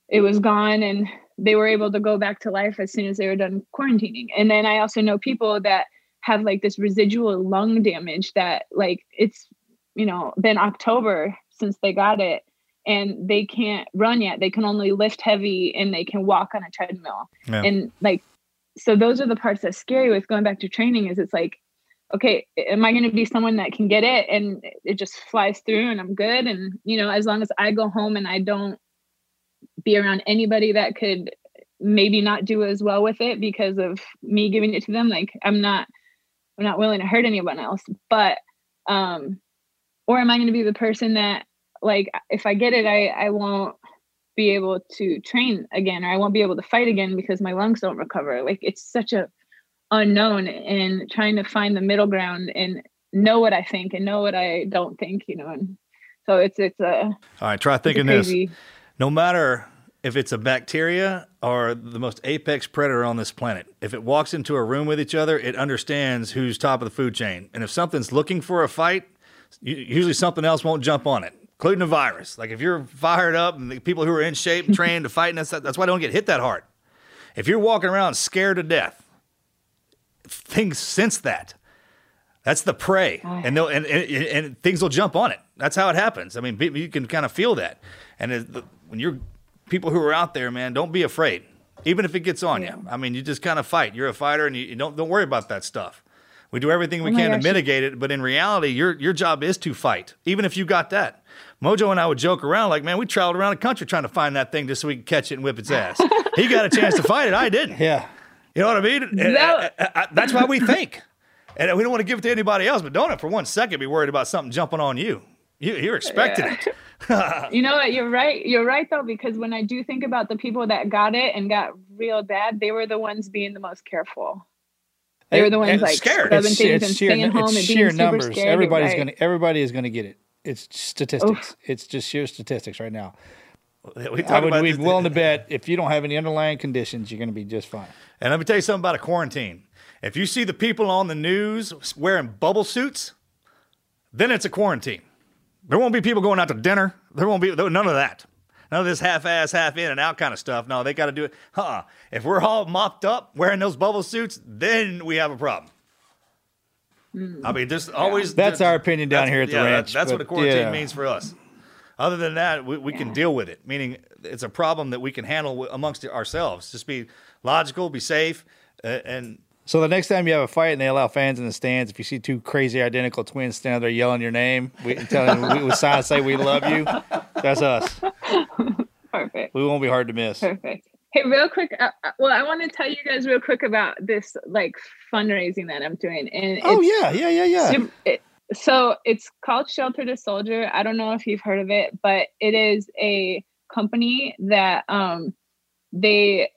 it was gone, and they were able to go back to life as soon as they were done quarantining. And then I also know people that have like this residual lung damage that like it's, you know, been October since they got it and they can't run yet. They can only lift heavy and they can walk on a treadmill. Yeah. And like, so those are the parts that's scary with going back to training is it's like, okay, am I going to be someone that can get it and it just flies through and I'm good? And, you know, as long as I go home and I don't be around anybody that could maybe not do as well with it because of me giving it to them, like I'm not willing to hurt anyone else. But, or am I going to be the person that like, if I get it, I won't be able to train again, or I won't be able to fight again because my lungs don't recover. Like it's such a unknown, and trying to find the middle ground and know what I think and know what I don't think, you know. And so it's all right, try thinking this. No matter if it's a bacteria or the most apex predator on this planet, if it walks into a room with each other, it understands who's top of the food chain. And if something's looking for a fight, usually something else won't jump on it, including a virus. Like if you're fired up and the people who are in shape and trained to fight, and that's why they don't get hit that hard. If you're walking around scared to death, things sense that's the prey, and they'll and things will jump on it. That's how it happens. I mean, you can kind of feel that. And when you're people who are out there, man, don't be afraid, even if it gets on you. I mean, you just kind of fight. You're a fighter, and you don't worry about that stuff. We do everything we can to mitigate it, but in reality, your job is to fight, even if you got that. Mojo and I would joke around like, man, we traveled around the country trying to find that thing just so we could catch it and whip its ass. He got a chance to fight it. I didn't. Yeah. You know what I mean? That's why we think. And we don't want to give it to anybody else, but don't for one second be worried about something jumping on you. You're expecting it. You know what? You're right. You're right, though, because when I do think about the people that got it and got real bad, they were the ones being the most careful. They were the ones like scared. It's sheer numbers. Everybody is going to get it. It's statistics. Oof. It's just sheer statistics right now. We'd be willing to bet if you don't have any underlying conditions, you're going to be just fine. And let me tell you something about a quarantine. If you see the people on the news wearing bubble suits, then it's a quarantine. There won't be people going out to dinner. There won't be none of that. None of this half-ass, half-in and out kind of stuff. No, they got to do it. If we're all mopped up wearing those bubble suits, then we have a problem. I mean, there's always... That's our opinion down here at the ranch. That's what a quarantine means for us. Other than that, we can deal with it, meaning it's a problem that we can handle amongst ourselves. Just be logical, be safe. And so the next time you have a fight and they allow fans in the stands, if you see two crazy identical twins standing there yelling your name, we sign say we love you. That's us. Perfect. We won't be hard to miss. Perfect. Hey, real quick. I want to tell you guys real quick about this like fundraising that I'm doing. And So it's called Shelter to Soldier. I don't know if you've heard of it, but it is a company that they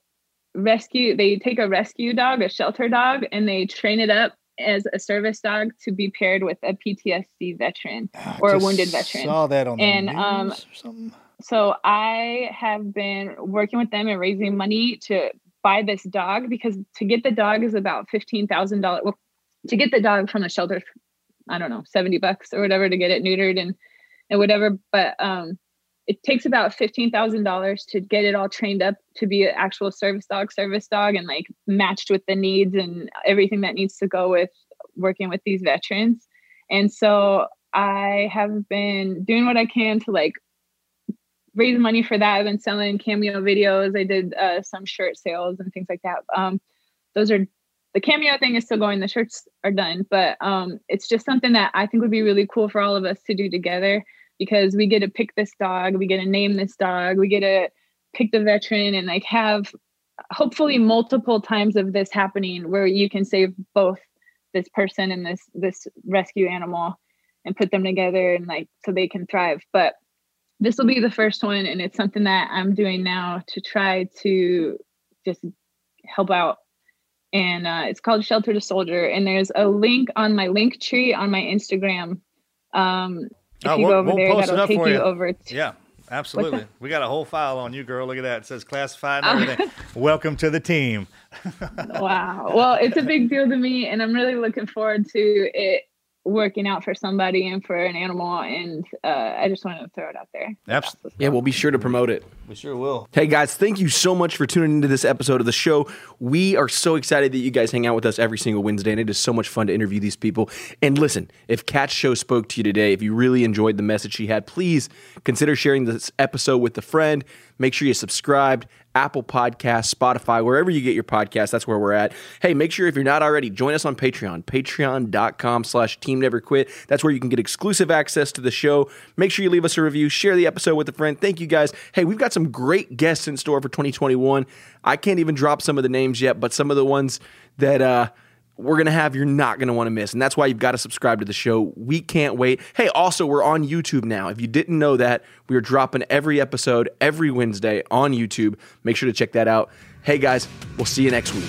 take a rescue dog, a shelter dog, and they train it up as a service dog to be paired with a PTSD veteran or a wounded veteran. I saw that on the news or something. So I have been working with them and raising money to buy this dog, because to get the dog is about $15,000. Well, to get the dog from a shelter, I don't know, $70 or whatever to get it neutered and whatever. But it takes about $15,000 to get it all trained up to be an actual service dog, and like matched with the needs and everything that needs to go with working with these veterans. And so I have been doing what I can to like raise money for that. I've been selling Cameo videos. I did some shirt sales and things like that. The Cameo thing is still going. The shirts are done, but it's just something that I think would be really cool for all of us to do together, because we get to pick this dog, we get to name this dog, we get to pick the veteran, and like have hopefully multiple times of this happening where you can save both this person and this rescue animal and put them together and like, so they can thrive. But this will be the first one. And it's something that I'm doing now to try to just help out. And it's called Shelter to Soldier. And there's a link on my link tree on my Instagram. If you go over there, that'll take you over to. Yeah, absolutely. We got a whole file on you, girl. Look at that. It says classified and everything. Welcome to the team. Wow. Well, it's a big deal to me. And I'm really looking forward to it working out for somebody and for an animal. And I just wanted to throw it out there. Absolutely. Yeah, we'll be sure to promote it. We sure will. Hey, guys, thank you so much for tuning into this episode of the show. We are so excited that you guys hang out with us every single Wednesday, and it is so much fun to interview these people. And listen, if Cat's show spoke to you today, if you really enjoyed the message she had, please consider sharing this episode with a friend. Make sure you subscribed. Apple Podcasts, Spotify, wherever you get your podcasts, that's where we're at. Hey, make sure if you're not already, join us on Patreon, patreon.com/Team Never Quit. That's where you can get exclusive access to the show. Make sure you leave us a review, share the episode with a friend. Thank you guys. Hey, we've got some great guests in store for 2021. I can't even drop some of the names yet, but some of the ones that we're going to have, you're not going to want to miss. And that's why you've got to subscribe to the show. We can't wait. Hey, also, we're on YouTube now. If you didn't know that, we are dropping every episode every Wednesday on YouTube. Make sure to check that out. Hey, guys, we'll see you next week.